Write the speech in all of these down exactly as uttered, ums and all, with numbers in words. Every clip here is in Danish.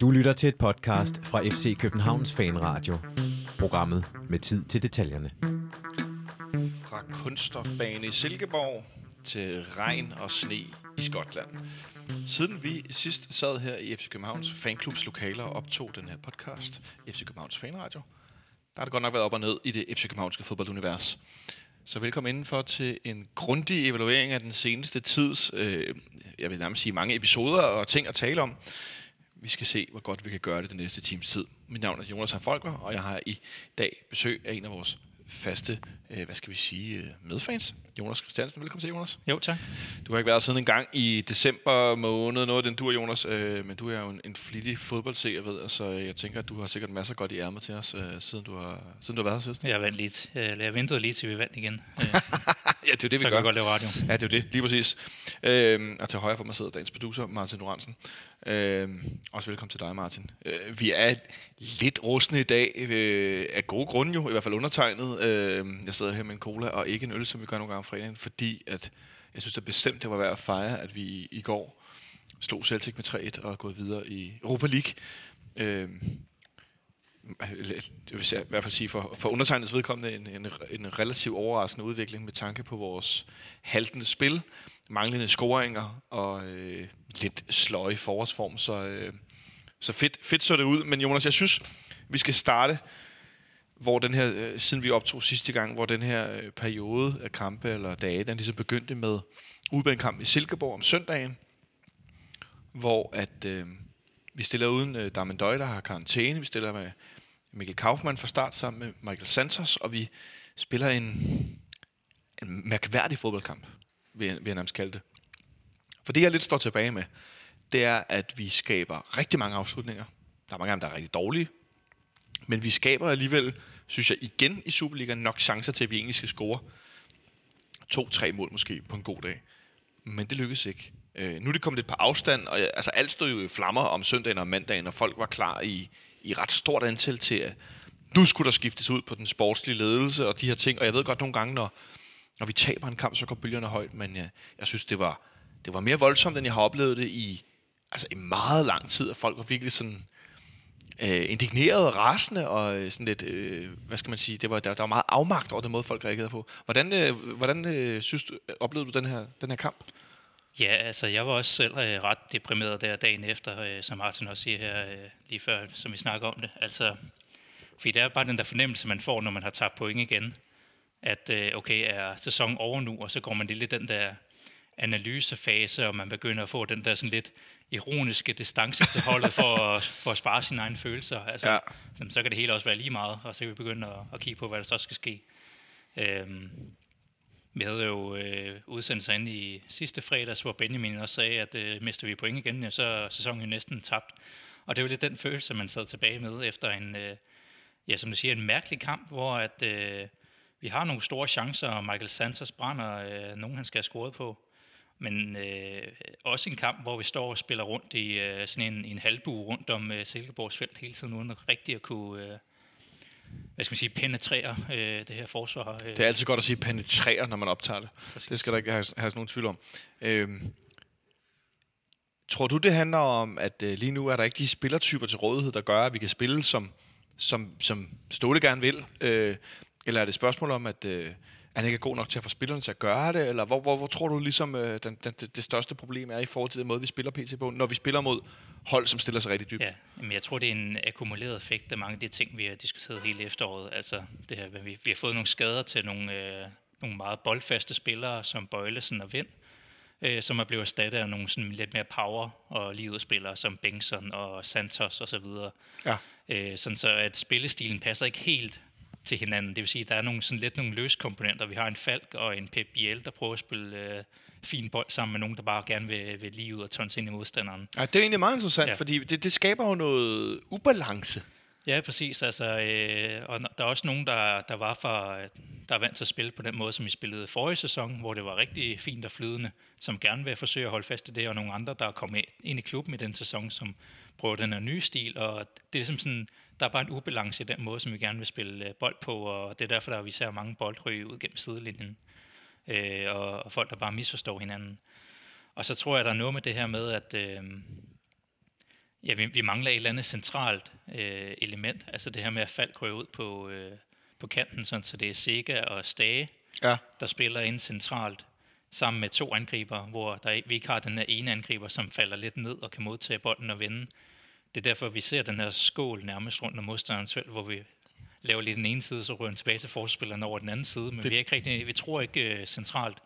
Du lytter til et podcast fra F C Københavns Fanradio. Programmet med tid til detaljerne. Fra kunststofbane i Silkeborg til regn og sne i Skotland. Siden vi sidst sad her i F C Københavns Fanklubs lokaler og optog den her podcast, F C Københavns Fanradio, der har det godt nok været op og ned i det F C Københavnske fodboldunivers. Så velkommen indenfor til en grundig evaluering af den seneste tids, øh, jeg vil nærmest sige mange episoder og ting at tale om. Vi skal se, hvor godt vi kan gøre det den næste times tid. Mit navn er Jonas Christiansen, og jeg har i dag besøg af en af vores faste, øh, hvad skal vi sige, medfans. Jonas Christiansen, velkommen til, Jonas. Jo, tak. Du har ikke været siden en gang i december måned, noget af den dur, Jonas, øh, men du er jo en, en flittig fodboldseger, ved, så altså, jeg tænker, at du har sikkert masser godt i ærmet til os, øh, siden, du har, siden du har været her sidst. Jeg vandt lidt. Jeg ventede lige til vi vandt igen. Ja, det er det, vi så gør. Så kan vi godt lave radio. Ja, det er det, lige præcis. Øh, og til højre for mig sidder dagens producer, Martin Urensen. Øh, også velkommen til dig, Martin. Øh, vi er lidt rustne i dag, øh, af gode grunde jo, i hvert fald undertegnet. Øh, jeg sidder her med en cola og ikke en øl, som vi gør nogle gange om fredagen, fordi at jeg synes, at bestemt det var værd at fejre, at vi i, i går slog Celtic med tre et og er gået videre i Europa League. Øh, jeg vil i hvert fald sige, for, for undertegnets vedkommende en, en, en relativt overraskende udvikling med tanke på vores haltende spil, manglende scoringer og øh, lidt sløje forårsform. Så, øh, så fedt, fedt så det ud. Men Jonas, jeg synes, vi skal starte, hvor den her, øh, siden vi optog sidste gang, hvor den her øh, periode af kampe eller dage, den ligesom begyndte med udbanekamp i Silkeborg om søndagen, hvor at, øh, vi stiller uden øh, Darmian Doué, der har karantæne, vi stiller med Mikkel Kaufmann fra start sammen med Michael Santos, og vi spiller en, en mærkværdig fodboldkamp, vil jeg, vil jeg nærmest kalde det. For det, jeg lidt står tilbage med, det er, at vi skaber rigtig mange afslutninger. Der er mange af dem, der er rigtig dårlige. Men vi skaber alligevel, synes jeg, igen i Superligaen nok chancer til, at vi egentlig skal score to-tre mål måske på en god dag. Men det lykkedes ikke. Øh, nu er det kommet et par afstand, og jeg, altså alt stod jo i flammer om søndagen og mandagen, og folk var klar i, i ret stort antal til, at nu skulle der skiftes ud på den sportslige ledelse og de her ting. Og jeg ved godt nogle gange, når, når vi taber en kamp, så går bølgerne højt, men jeg, jeg synes, det var, det var mere voldsomt, end jeg har oplevet det i, altså i meget lang tid, at folk var virkelig sådan Uh, indigneret og rasende og sådan lidt, uh, hvad skal man sige, det var, der, der var meget afmagt over den måde, folk reagerede på. Hvordan, uh, hvordan uh, synes du, oplevede du den her, den her kamp? Ja, altså jeg var også selv uh, ret deprimeret der dagen efter, uh, som Martin også siger her uh, lige før, som vi snakker om det. Altså, fordi det er bare den der fornemmelse, man får, når man har tabt point igen, at uh, okay, er sæsonen over nu, og så går man lidt i den der analysefase, og man begynder at få den der sådan lidt ironiske distance til holdet for at, for at spare sine egne følelser. Altså, ja. Så kan det hele også være lige meget, og så kan vi begynde at, at kigge på, hvad der så skal ske. Øhm, vi havde jo øh, udsendelser inde i sidste fredags, hvor Benjamin også sagde, at øh, mister vi point igen, ja, så er sæsonen jo næsten tabt. Og det var lidt den følelse, man sad tilbage med efter en, øh, ja, som du siger, en mærkelig kamp, hvor at, øh, vi har nogle store chancer, og Michael Santos brænder øh, nogen, han skal have scoret på. Men øh, også en kamp, hvor vi står og spiller rundt i øh, sådan en, en halvbue rundt om øh, Silkeborgs felt hele tiden, uden at rigtig at kunne, øh, hvad skal man sige, penetrere øh, det her forsvar. Øh. Det er altid godt at sige penetrere, når man optager det. Præcis. Det skal der ikke have, have nogen tvivl om. Øh, tror du, det handler om, at øh, lige nu er der ikke de spillertyper til rådighed, der gør, at vi kan spille, som, som, som Ståle gerne vil? Øh, eller er det et spørgsmål om, at Øh, han ikke er god nok til at få spillerne til at gøre det, eller hvor, hvor, hvor tror du ligesom øh, den, den, det største problem er i forhold til den måde, vi spiller P T på, når vi spiller mod hold, som stiller sig rigtig dybt? Ja, men jeg tror, det er en akkumuleret effekt af mange af de ting, vi har diskuteret hele efteråret. Altså, det her, vi, vi har fået nogle skader til nogle, øh, nogle meget boldfaste spillere, som Bøjlesen og Vind, øh, som er blevet erstattet af nogle sådan lidt mere power- og livudspillere, som Bengtsson og Santos osv. Og ja. øh, sådan så, at spillestilen passer ikke helt til hinanden. Det vil sige, at der er nogle, sådan lidt nogle løse komponenter. Vi har en Falk og en Pep Biel, der prøver at spille øh, fin bold sammen med nogen, der bare gerne vil, vil lige ud og tons ind i modstanderen. Ja, det er egentlig meget interessant, ja. Fordi det, det skaber jo noget ubalance. Ja, præcis. Altså, øh, og der er også nogen, der, der var for, der er vant til at spille på den måde, som vi spillede forrige sæson, hvor det var rigtig fint og flydende, som gerne vil forsøge at holde fast i det, og nogle andre, der er kommet ind i klubben i den sæson, som prøver den her nye stil, og det er ligesom sådan, der er bare en ubalance i den måde, som vi gerne vil spille bold på, og det er derfor, der er vi ser mange boldryge ud gennem sidelinjen, øh, og, og folk, der bare misforstår hinanden. Og så tror jeg, der er noget med det her med, at Øh, Ja, vi, vi mangler et eller andet centralt øh, element. Altså det her med, at Falk rører ud på, øh, på kanten, sådan, så det er Sega og Stage, ja. der spiller ind centralt, sammen med to angriber, hvor der, vi ikke har den her ene angriber, som falder lidt ned og kan modtage bolden og vende. Det er derfor, vi ser den her skål nærmest rundt om modstanderens felt, hvor vi laver lidt den ene side, så rører den tilbage til forspilleren over den anden side. Men det... vi, er ikke rigtig, vi tror ikke uh, centralt.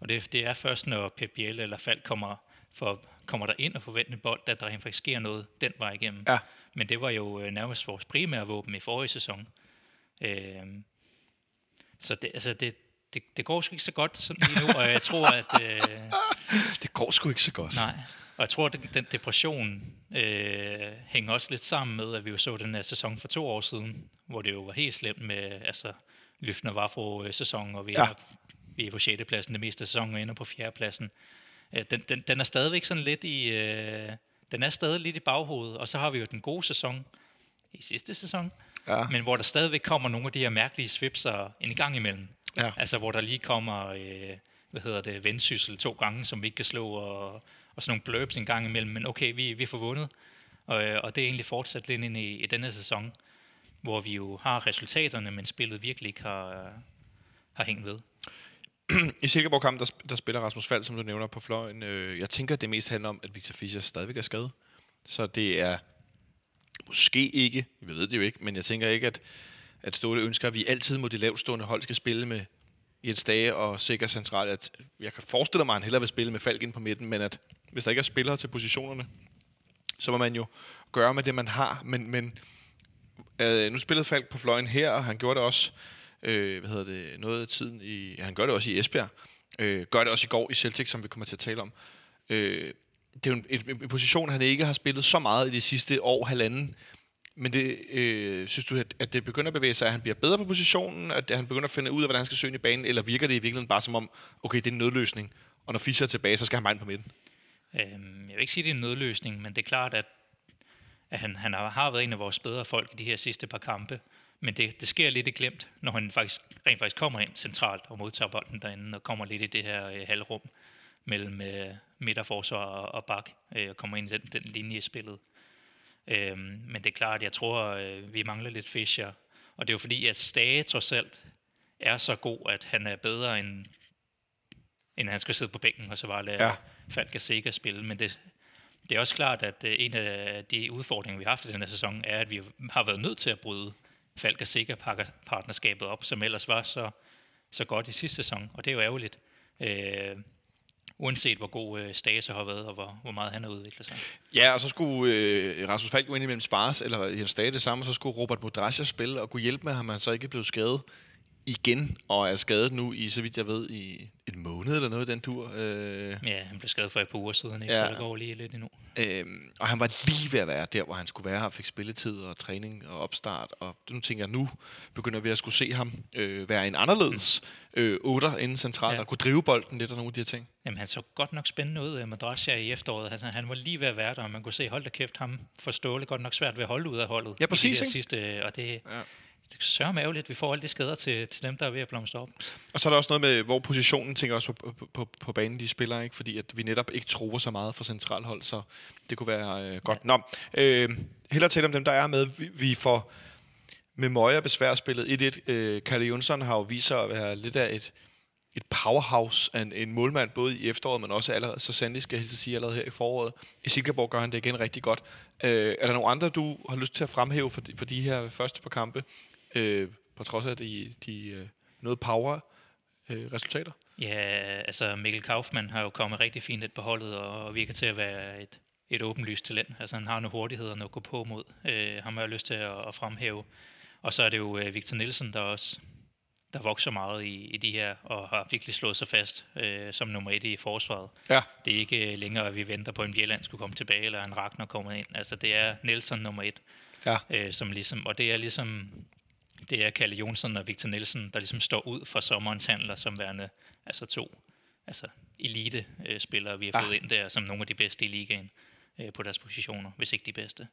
Og det, det er først, når Pep Biel eller Falk kommer, for, kommer der ind og forventer bold, at der faktisk sker noget den vej igennem. Ja. Men det var jo uh, nærmest vores primære våben i forrige sæson. Uh, så det, altså det, det, det går sgu ikke så godt sådan lige nu, og jeg tror, at... Uh, det går sgu ikke så godt. Nej. Og jeg tror, at den depression øh, hænger også lidt sammen med, at vi jo så den her sæson for to år siden, hvor det jo var helt slemt med altså, Løfner var fra sæsonen, og vi, ja. er, vi er på sjette pladsen det meste af sæsonen, og ender på fjerde pladsen. Øh, den, den, den er stadigvæk sådan lidt i, øh, den er stadig lidt i baghovedet, og så har vi jo den gode sæson i sidste sæson, ja. men hvor der stadigvæk kommer nogle af de her mærkelige svipser en gang imellem. Ja. Altså hvor der lige kommer... Øh, hvad hedder det, vendsyssel to gange, som vi ikke kan slå, og, og sådan nogle blurbs en gang imellem, men okay, vi, vi får vundet, og, og det er egentlig fortsat lidt ind i, i denne sæson, hvor vi jo har resultaterne, men spillet virkelig ikke har, har hængt ved. I Silkeborg-kampen, der, der spiller Rasmus Falk, som du nævner, på fløjen. Øh, jeg tænker, det mest handler om, at Victor Fischer stadigvæk er skadet, så det er måske ikke, vi ved det jo ikke, men jeg tænker ikke, at, at Ståle ønsker, at vi altid mod de lavstående hold skal spille med Jens Stage og sikkert centralt, at jeg kan forestille mig, at han hellere vil spille med Falk ind på midten, men at hvis der ikke er spillere til positionerne, så må man jo gøre med det, man har. Men, men øh, nu spillede Falk på fløjen her, og han gjorde det også øh, hvad hedder det, noget af tiden i... Han gør det også i Esbjerg. Øh, gør det også i går i Celtic, som vi kommer til at tale om. Øh, det er jo en, en, en position, han ikke har spillet så meget i de sidste år, halvanden. Men det, øh, synes du, at, at det begynder at bevæge sig, at han bliver bedre på positionen, at han begynder at finde ud af, hvordan han skal søge i banen, eller virker det i virkeligheden bare som om, okay, det er en nødløsning, og når Fischer er tilbage, så skal han bare ind på midten? Øhm, jeg vil ikke sige, at det er en nødløsning, men det er klart, at, at han, han har været en af vores bedre folk i de her sidste par kampe, men det, det sker lidt i glemt, når han faktisk, rent faktisk kommer ind centralt og modtager bolden derinde, og kommer lidt i det her øh, halvrum mellem øh, midterforsvar og, og bak, øh, og kommer ind i den, den linje i spillet. Øhm, men det er klart, at jeg tror, øh, vi mangler lidt Fischer. Og det er jo fordi, at Stage trods alt er så god, at han er bedre, end, end han skal sidde på bænken, og så bare lade ja. Falk og Sega spille. Men det, det er også klart, at øh, en af de udfordringer, vi har haft i den her sæson, er, at vi har været nødt til at bryde Falk og Sega-partnerskabet op, som ellers var så, så godt i sidste sæson. Og det er jo ærgerligt. Øh, Uanset hvor god øh, Stage har været, og hvor, hvor meget han har udviklet sig. Ja, og så skulle øh, Rasmus Falk jo ind imellem spares, eller Jens Stage det samme, så skulle Robert Modrasja spille og kunne hjælpe med ham, han så ikke blev skadet igen, og er skadet nu i, så vidt jeg ved, i en måned eller noget den tur. Øh. Ja, han blev skadet for et par uger siden, ikke? Ja. Så det går lige lidt endnu. Øhm, og han var lige ved at være der, hvor han skulle være, og fik spilletid og træning og opstart, og nu tænker jeg, nu begynder vi at skulle se ham øh, være en anderledes mm. øh, otter inden centralt, ja. og kunne drive bolden lidt og nogle af de her ting. Jamen, han så godt nok spændende ud af Madrasja i efteråret. Altså, han var lige ved at være der, og man kunne se, hold da kæft, ham for Ståle godt nok svært ved at holde ud af holdet. Ja, præcis, ikke? Sidste, og det... Ja. Det sørger mig ærgerligt, at vi får alle de skader til, til dem, der er ved at blomstre op. Og så er der også noget med, hvor positionen tænker også på, på, på, på banen, de spiller, ikke? Fordi at vi netop ikke tror så meget fra centralhold, så det kunne være øh, godt. Ja. Nå, øh, hellere til om dem, der er med. Vi, vi får med møje og besvær spillet et et. Øh, Kalle Johnsson har jo vist sig at være lidt af et, et powerhouse af en, en målmand, både i efteråret, men også allerede, så sandelig skal jeg helst sige, allerede her i foråret. I Silkeborg gør han det igen rigtig godt. Øh, er der nogle andre, du har lyst til at fremhæve for de, for de her første par kampe? Øh, på trods af de, de øh, noget power-resultater? Øh, ja, altså Mikkel Kaufmann har jo kommet rigtig fint lidt på holdet, og virker til at være et, et åbenlyst talent. Altså han har noget hurtighed og noget at gå på mod. Øh, ham har jeg lyst til at, at fremhæve. Og så er det jo øh, Victor Nielsen, der også der vokser meget i, i de her, og har virkelig slået sig fast øh, som nummer et i forsvaret. Ja. Det er ikke længere, at vi venter på, en Bjelland skulle komme tilbage, eller en Ragnar kommer ind. Altså det er Nielsen nummer et. Ja. Øh, som ligesom, og det er ligesom... Det er Kalle Johnsson og Victor Nielsen, der ligesom står ud for sommerens handler som værende altså to altså elite-spillere, vi har fået ah. ind der, som nogle af de bedste i ligaen øh, på deres positioner, hvis ikke de bedste.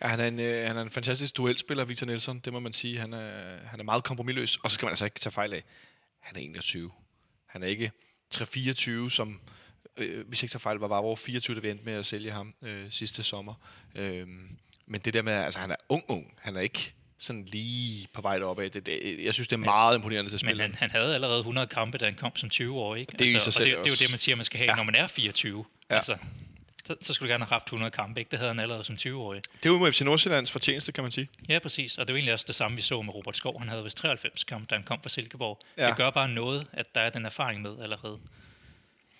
Ja, han er en, øh, han er en fantastisk duelspiller, Victor Nielsen, det må man sige. Han er, han er meget kompromisløs, og så skal man altså ikke tage fejl af. Han er enogtyve. Han er ikke tre fireogtyve, som øh, hvis ikke så fejl, var Vavro fireogtyve, der vi endte med at sælge ham øh, sidste sommer. Øh, men det der med, altså han er ung, ung. Han er ikke sådan lige på vej deroppe af. Det, det, jeg synes, det er meget imponerende til at spille. Men han, han havde allerede hundrede kampe, da han kom som tyve-årig, ikke? Det er, altså, og det, det er jo det, man siger, man skal have, ja, når man er fireogtyve. Ja. Altså, så, så skulle du gerne have haft hundrede kampe, ikke? Det havde han allerede som tyve-årig. Det er jo med F C Nordsjællands fortjeneste, kan man sige. Ja, præcis. Og det er jo egentlig også det samme, vi så med Robert Skov. Han havde vist treoghalvfems kampe, da han kom fra Silkeborg. Ja. Det gør bare noget, at der er den erfaring med allerede.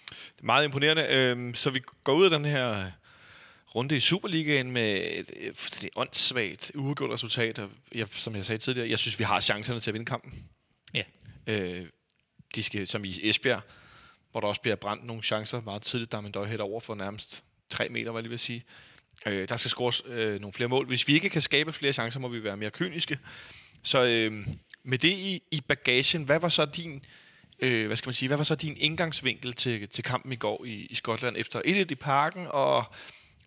Det er meget imponerende. Så vi går ud af den her runde i Superligaen med et, et, et åndssvagt, uafgjort resultat. Og jeg, som jeg sagde tidligere, jeg synes, vi har chancerne til at vinde kampen. Ja. Øh, de skal, som i Esbjerg, hvor der også bliver brændt nogle chancer meget tidligt. Darmian Doué hætter over for nærmest tre meter, hvad jeg lige vil sige. Øh, der skal scores øh, nogle flere mål. Hvis vi ikke kan skabe flere chancer, må vi være mere kyniske. Så øh, med det i, i bagagen, hvad var så din... Øh, hvad skal man sige? Hvad var så din indgangsvinkel til, til kampen i går i, i Skotland efter et et i Parken og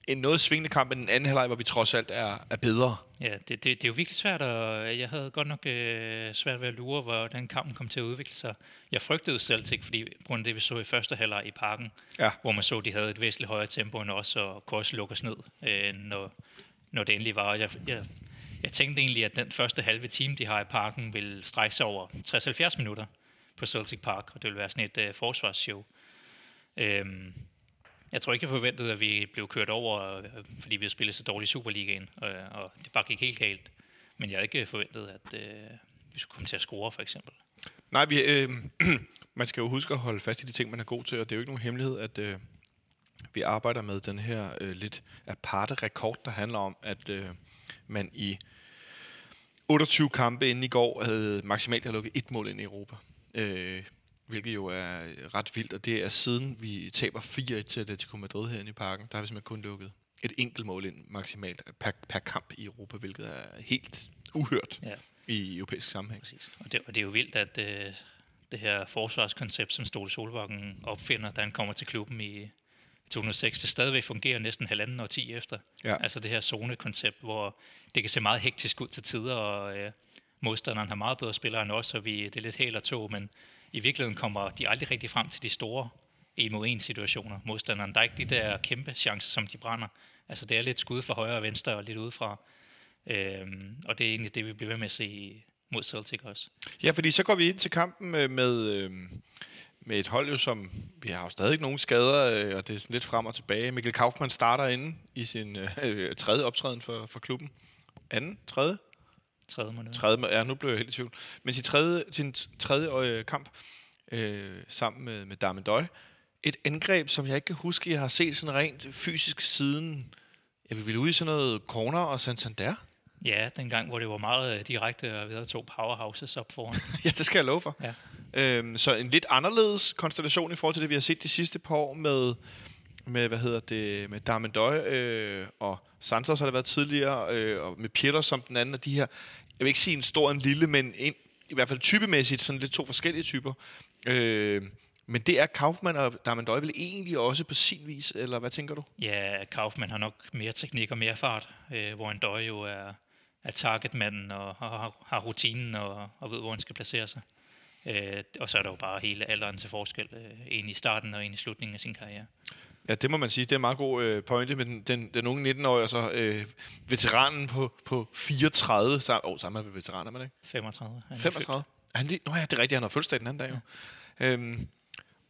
en noget svingende kamp i den anden halvleg, hvor vi trods alt er, er bedre? Ja, det, det, det er jo virkelig svært, og jeg havde godt nok øh, svært ved at lure, hvordan kampen kom til at udvikle sig. Jeg frygtede Celtic, fordi grund af det, vi så i første halvleg i Parken, ja, hvor man så, at de havde et væsentligt højere tempo end os, og kunne også lukke os ned, øh, når, når det endelig var. Jeg, jeg, jeg tænkte egentlig, at den første halve time, de har i Parken, vil strække sig over tres til halvfjerds minutter på Celtic Park, og det ville være sådan et øh, forsvarsshow. Øhm, jeg tror ikke, jeg forventede, at vi blev kørt over, øh, fordi vi havde spillet så dårligt i Superligaen, og, og det bare gik helt galt. Men jeg havde ikke forventet, at øh, vi skulle komme til at score, for eksempel. Nej, vi, øh, man skal jo huske at holde fast i de ting, man er god til, og det er jo ikke nogen hemmelighed, at øh, vi arbejder med den her øh, lidt aparte rekord, der handler om, at øh, man i otteogtyve kampe inden i går havde maksimalt havde lukket et mål ind i Europa. Øh, hvilket jo er ret vildt, og det er siden vi taber fire et til Atletico Madrid herinde i Parken, der har vi simpelthen kun lukket et enkelt mål ind maksimalt per, per kamp i Europa, hvilket er helt uhørt, ja, i europæisk sammenhæng. Og det, og det er jo vildt, at øh, det her forsvarskoncept, som Ståle Solbakken opfinder, da han kommer til klubben i to tusind og seks, det stadigvæk fungerer næsten halvanden og ti efter. Ja. Altså det her zonekoncept, hvor det kan se meget hektisk ud til tider, og øh, modstanderen har meget bedre spillere end os, og vi, det er lidt hæl og tog, men i virkeligheden kommer de aldrig rigtig frem til de store en-mod-en-situationer. Modstanderen, der er ikke de der kæmpe chancer, som de brænder. Altså det er lidt skud fra højre og venstre og lidt udefra. Øhm, og det er egentlig det, vi bliver ved med at se mod Celtic også. Ja, fordi så går vi ind til kampen med, med, med et hold, jo, som vi har jo stadig ikke nogen skader, og det er sådan lidt frem og tilbage. Mikkel Kaufmann starter inde i sin øh, tredje optræden for, for klubben. Anden? Tredje? Tredje måned. Tredje, ja, nu blev jeg helt i tvivl. Men sin tredje, sin tredje øh, kamp øh, sammen med, med Darmian Doué. Et angreb, som jeg ikke kan huske, jeg har set sådan rent fysisk siden, jeg ville ud i sådan noget corner og Santander. Ja, den gang, hvor det var meget direkte, og vi havde to powerhouses op foran. Ja, det skal jeg love for. Ja. Øhm, så en lidt anderledes konstellation i forhold til det, vi har set de sidste par år med, med hvad hedder det, med Darmian Doué øh, og Santos har det været tidligere, øh, og med Pieter som den anden, og de her, jeg vil ikke sige en stor og en lille, men en, i hvert fald typemæssigt sådan lidt to forskellige typer. Øh, men det er Kaufmann og Darmian Doué vel egentlig også på sin vis, eller hvad tænker du? Ja, Kaufmann har nok mere teknik og mere fart, øh, hvor en Doué jo er, er targetmanden og har, har rutinen og, og ved, hvor han skal placere sig. Øh, og så er der jo bare hele alderen til forskel, øh, en i starten og en i slutningen af sin karriere. Ja, det må man sige. Det er en meget god øh, pointe med den, den, den unge nitten-årige, og så øh, veteranen på, på fireogtredive. Åh, oh, sammen med veteraner, man ikke? femogtredive. Han femogtredive? Er han lige? Nå ja, det er rigtigt. Han har fødselsdag den anden dag, ja, jo. Øhm,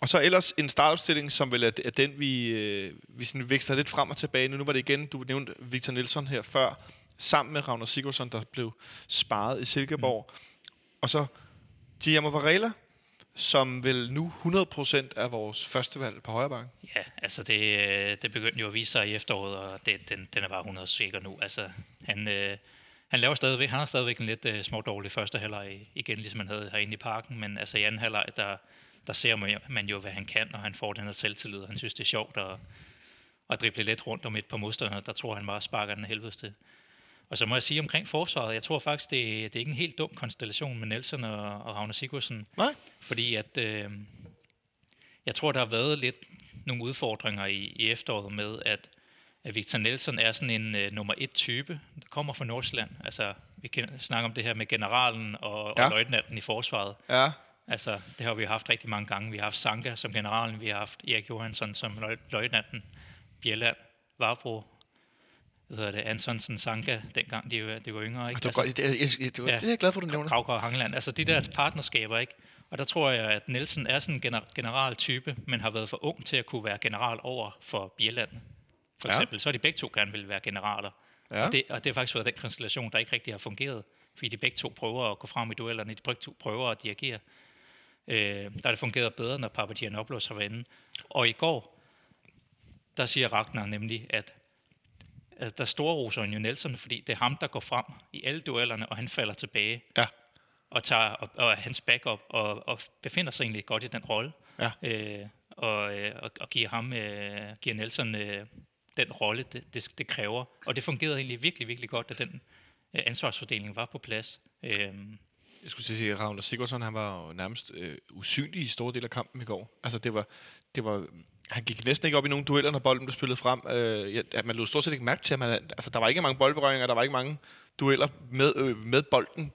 og så ellers en startopstilling, som vel er, er den, vi, øh, vi sådan vækster lidt frem og tilbage. Nu, nu var det igen, du nævnte Victor Nielsen her før, sammen med Ragnar Sigurðsson, der blev sparet i Silkeborg. Mm. Og så Giamma Varela, som vel nu hundrede procent er vores førstevalg på højre bakken. Ja, altså det, det begyndte jo at vise sig i efteråret, og det, den, den er bare hundrede sikker nu. Altså han, øh, han laver stadigvæk, han har stadigvæk en lidt øh, smådårlig første halvleg igen, ligesom han havde herinde i Parken, men altså i anden halvleg, der, der ser man jo, man jo, hvad han kan, og han får den her selvtillid, og han synes, det er sjovt at, at drible lidt rundt om et par modstandere, der tror han bare sparker den helvedes til. Og så må jeg sige omkring forsvaret, jeg tror faktisk, det, det er ikke en helt dum konstellation med Nielsen og, og Ragnar Sigurðsson. Nej. Fordi at, øh, jeg tror, der har været lidt nogle udfordringer i, i efteråret med, at, at Victor Nielsen er sådan en øh, nummer et type, der kommer fra Nordsjælland. Altså, vi snakker om det her med generalen og, ja, og løjtnanten i forsvaret. Ja. Altså, det har vi haft rigtig mange gange. Vi har haft Sanka som generalen, vi har haft Erik Johansson som løjtnanten, Bjelland, Varbro, hvad hedder det, Antonsen, Sanka, dengang de, de var yngre, ikke? Altså, det, altså, det, det, ja, det er jeg glad for, du nævner. Kravgaard og Hangeland, altså de der partnerskaber, ikke? Og der tror jeg, at Nielsen er sådan en gener- generaltype, men har været for ung til at kunne være general over for Bjelland, for eksempel. Ja. Så er de begge to gerne vil være generaler. Ja. Og, det, og det har faktisk været den konstellation, der ikke rigtig har fungeret, fordi de begge to prøver at gå frem i duellerne, de begge to prøver at dirigere. Øh, der har det fungeret bedre, når Papagiannopoulos har været inde. Og i går, der siger Ragnar nemlig, at, at der storroser jo Nielsen, fordi det er ham, der går frem i alle duellerne, og han falder tilbage. Ja. Og tager og, og hans backup, og, og befinder sig egentlig godt i den rolle. Ja. Øh, og, og, og giver ham, øh, giver Nielsen øh, den rolle, det, det, det kræver. Og det fungerede egentlig virkelig, virkelig godt, at den øh, ansvarsfordeling var på plads. Øh, Jeg skulle sige, at Ragnar Sigurðsson, han var nærmest øh, usynlig i store dele af kampen i går. Altså, det var, det var, han gik næsten ikke op i nogen dueller, når bolden blev spillet frem. Øh, at man lod stort set ikke mærke til, at man, altså, der var ikke mange boldberøringer, der var ikke mange dueller med, øh, med bolden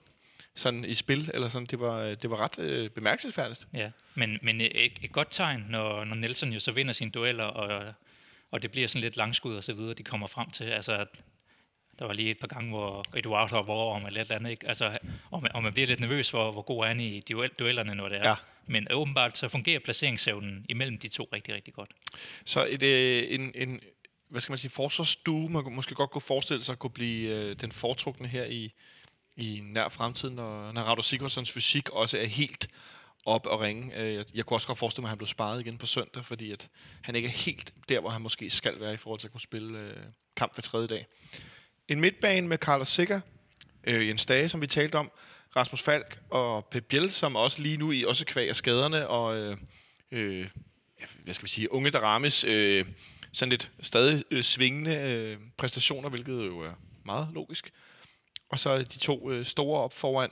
sådan i spil. Eller sådan. Det, var, det var ret øh, bemærkelsesværdigt. Ja, men, men et, et godt tegn, når, når Nielsen jo så vinder sine dueller, og, og det bliver sådan lidt langskud og så videre, de kommer frem til. Altså, at der var lige et par gange, hvor Eduardo var over, og man, lidt andet, ikke? Altså, og man, og man bliver lidt nervøs for, hvor god er han i duel- duellerne, når det er. Ja. Men åbenbart så fungerer placeringsevnen imellem de to rigtig, rigtig godt. Så et, øh, en, en, hvad skal man sige, forsvarsstue, man måske godt kunne forestille sig, kunne blive øh, den foretrukne her i, i nær fremtid, når, når Ragnar Sigurdssons fysik også er helt op og ringe. Jeg, jeg kunne også godt forestille mig, at han blev sparet igen på søndag, fordi at han ikke er helt der, hvor han måske skal være i forhold til at kunne spille øh, kamp hver tredje dag. En midtbane med Carlos Sikker, øh, Jens Stage, som vi talte om, Rasmus Falk og Pep Biel, som også lige nu i også kvæger skaderne, og øh, øh, hvad skal vi sige, unge Daramis øh, sådan lidt stadig øh, svingende øh, præstationer, hvilket jo er meget logisk. Og så de to øh, store op foran.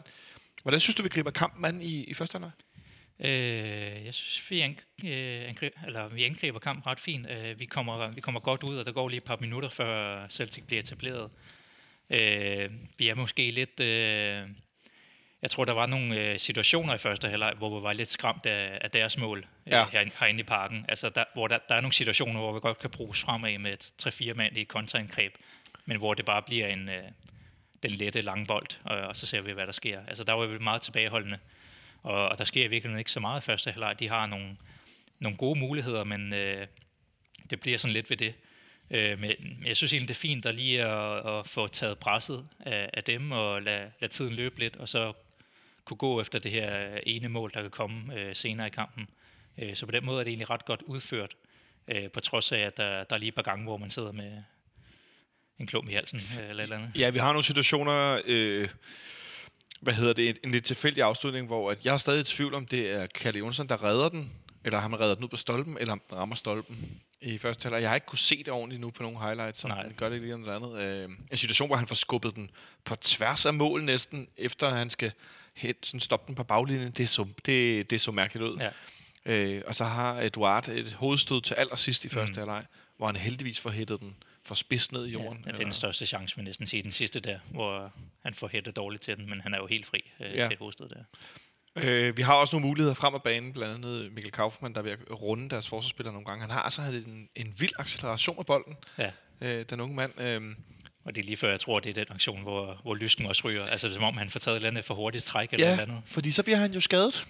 Hvordan synes du, vi griber kampen an i, i første halvleg? Øh, jeg synes, vi, ang- øh, angri- eller, vi angriber kampen ret fint. Øh, vi, kommer, vi kommer godt ud, og der går lige et par minutter, før Celtic bliver etableret. Øh, vi er måske lidt... Øh, jeg tror, der var nogle øh, situationer i første halvleg, hvor vi var lidt skræmt af, af deres mål øh, ja. her, herinde i parken. Altså, der, hvor der, der er nogle situationer, hvor vi godt kan bruges fremad med tre-fire mand i kontraangreb, men hvor det bare bliver en, øh, den lette lange bold, og, og så ser vi, hvad der sker. Altså, der var vi meget tilbageholdende. Og der sker virkelig ikke så meget i første halvleg. De har nogle, nogle gode muligheder, men øh, det bliver sådan lidt ved det. Øh, men jeg synes egentlig, det er fint at lige at, at få taget presset af, af dem, og lade lad tiden løbe lidt, og så kunne gå efter det her ene mål, der kan komme øh, senere i kampen. Øh, så på den måde er det egentlig ret godt udført, øh, på trods af, at der, der er lige et par gange, hvor man sidder med en klump i halsen øh, eller et eller andet. Ja, vi har nogle situationer... Øh Hvad hedder det? En, en lidt tilfældig afslutning, hvor at jeg er stadig i tvivl om, det er Kalle Johnsson, der redder den, eller han redder den ud på stolpen, eller han rammer stolpen i første halvleg. Jeg har ikke kunne se det ordentligt nu på nogle highlights, som han gør det lige eller andet. Øh, en situation, hvor han får skubbet den på tværs af mål næsten, efter han skal hente, sådan stoppe den på baglinjen. Det er så, det, det er så mærkeligt ud. Ja. Øh, og så har Eduard et hovedstød til allersidst i første mm. halvleg, hvor han heldigvis får hættet den for spids ned i jorden. Ja, det er den største chance, vi næsten siger, den sidste der, hvor han får hættet dårligt til den, men han er jo helt fri øh, ja. til et hovedsted der. Øh, vi har også nogle muligheder frem af banen, blandt andet Mikkel Kaufmann, der vil runde deres forsvarsspillere nogle gange. Han har altså haft en, en vild acceleration af bolden, ja. øh, den unge mand. Øh. Og det er lige før, jeg tror, det er den aktion, hvor, hvor lysken også ryger. Altså det er, som om han får taget et eller andet for hurtigt træk eller ja, noget andet. Fordi så bliver han jo skadet.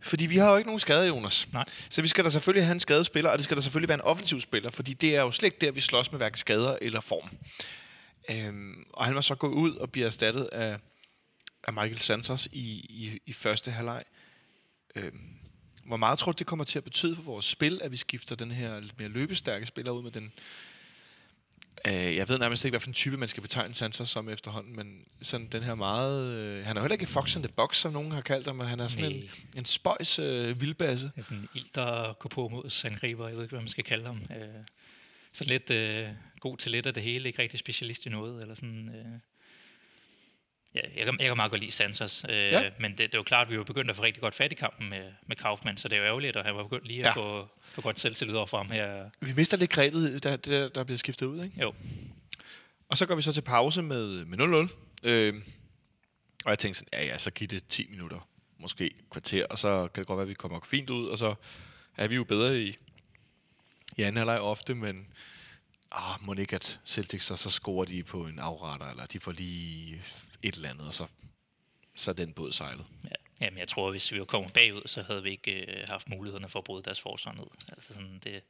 Fordi vi har jo ikke nogen skade, Jonas. Nej. Så vi skal da selvfølgelig have en skadespiller, og det skal da selvfølgelig være en offensiv spiller, fordi det er jo slet ikke der, vi slås med hverken skader eller form. Øhm, og han var så gået ud og bliver erstattet af, af Michael Santos i, i, i første halvleg. Øhm, hvor meget tror du, det kommer til at betyde for vores spil, at vi skifter den her lidt mere løbestærke spiller ud med den... Øh, jeg ved nærmest ikke, hvilken type man skal betegne Santos som efterhånden, men sådan den her meget... Øh, han er jo heller ikke Fox in the Box, som nogen har kaldt ham, men han er sådan en, en spøjs øh, vildbasse. Det er sådan en ild, der går på mod sangriber, jeg ved ikke, hvad man skal kalde ham. Øh, sådan lidt øh, god til lidt af det hele, ikke rigtig specialist i noget, eller sådan... Øh. Ja, jeg, kan, jeg kan meget godt lide Santos, øh, ja. men det, det er jo klart, at vi jo begyndt at få rigtig godt fat i kampen med, med Kaufmann, så det er jo ærgerligt, og han var begyndt lige at ja. få, få godt selvtillid over for ham her. Vi mister lidt grebet, der, der, der bliver skiftet ud, ikke? Jo. Og så går vi så til pause med, med nul-nul, øh, og jeg tænkte sådan, ja ja, så giv det ti minutter. måske kvarter, og så kan det godt være, at vi kommer fint ud, og så er vi jo bedre i, i anden halvleg ofte, men ah, må ikke, at Celtic så, så scorer de på en afretter, eller de får lige et eller andet, og så, så er den båd sejlet. Ja. Jamen, jeg tror, at hvis vi var kommet bagud, så havde vi ikke øh, haft mulighederne for at bryde deres forsvar ned. Altså, sådan, det...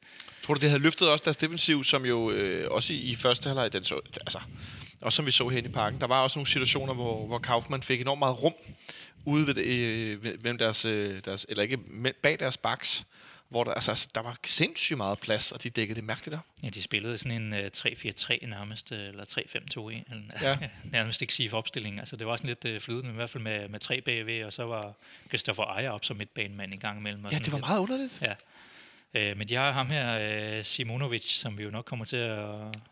Tror du, det havde løftet også deres defensiv, som jo øh, også i, i første halvleg, den så, altså, også som vi så hen i parken, der var også nogle situationer, hvor, hvor Kaufmann fik enormt meget rum ude ved, øh, ved deres, øh, deres, eller ikke, bag deres backs, hvor der, altså, der var sindssygt meget plads, og de dækkede det mærkeligt op. Ja, de spillede sådan en uh, tre fire tre nærmest, eller tre fem to en, ja. Nærmest ikke sige for opstillingen. Altså, det var sådan lidt uh, flydende, i hvert fald med, med tre bagved, og så var Christopher Ejer op som midtbanemand en gang imellem. Og ja, det var lidt meget underligt. Ja. Uh, men de har ham her, uh, Simonovic, som vi jo nok kommer til at...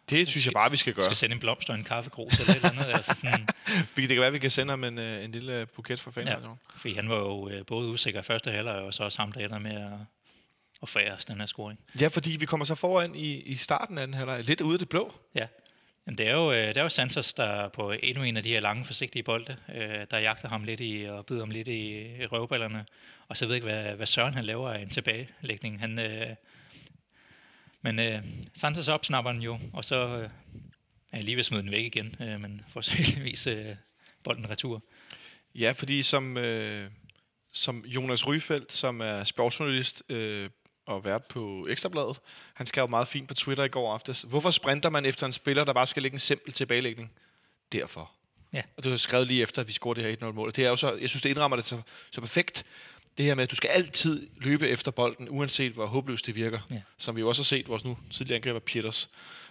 Det synes jeg bare, vi skal gøre. Skal sende en blomst og en kaffekrus eller et eller andet. Altså, sådan, det kan være, vi kan sende ham en, en lille buket fra fanden. Ja, fordi han var jo uh, både usikker i første halvleg, og så også ham, der ender med at... og færre den her scoring. Ja, fordi vi kommer så foran i, i starten af den her, lidt ude af det blå. Ja, men det er jo, det er jo Santos, der på endnu en af de her lange, forsigtige bolde, der jagter ham lidt i, og bider ham lidt i røvballerne, og så ved jeg ikke, hvad, hvad Søren han laver af en tilbagelægning. Han, øh, men øh, Santos opsnapper den jo, og så øh, er jeg lige ved at smide den væk igen, øh, men får selvfølgelig øh, bolden retur. Ja, fordi som, øh, som Jonas Ryfeldt, som er sportsjournalist, øh, og vært på Ekstrabladet. Han skrev meget fint på Twitter i går aftes. Hvorfor sprinter man efter en spiller, der bare skal lægge en simpel tilbagelægning? Derfor. Ja. Og du har skrevet lige efter, at vi scorede det her et nul mål. Det er jo så, jeg synes, det indrammer det så, så perfekt. Det her med, at du skal altid løbe efter bolden, uanset hvor håbløst det virker. Ja. Som vi jo også har set, vores nu tidligere angriber Pieters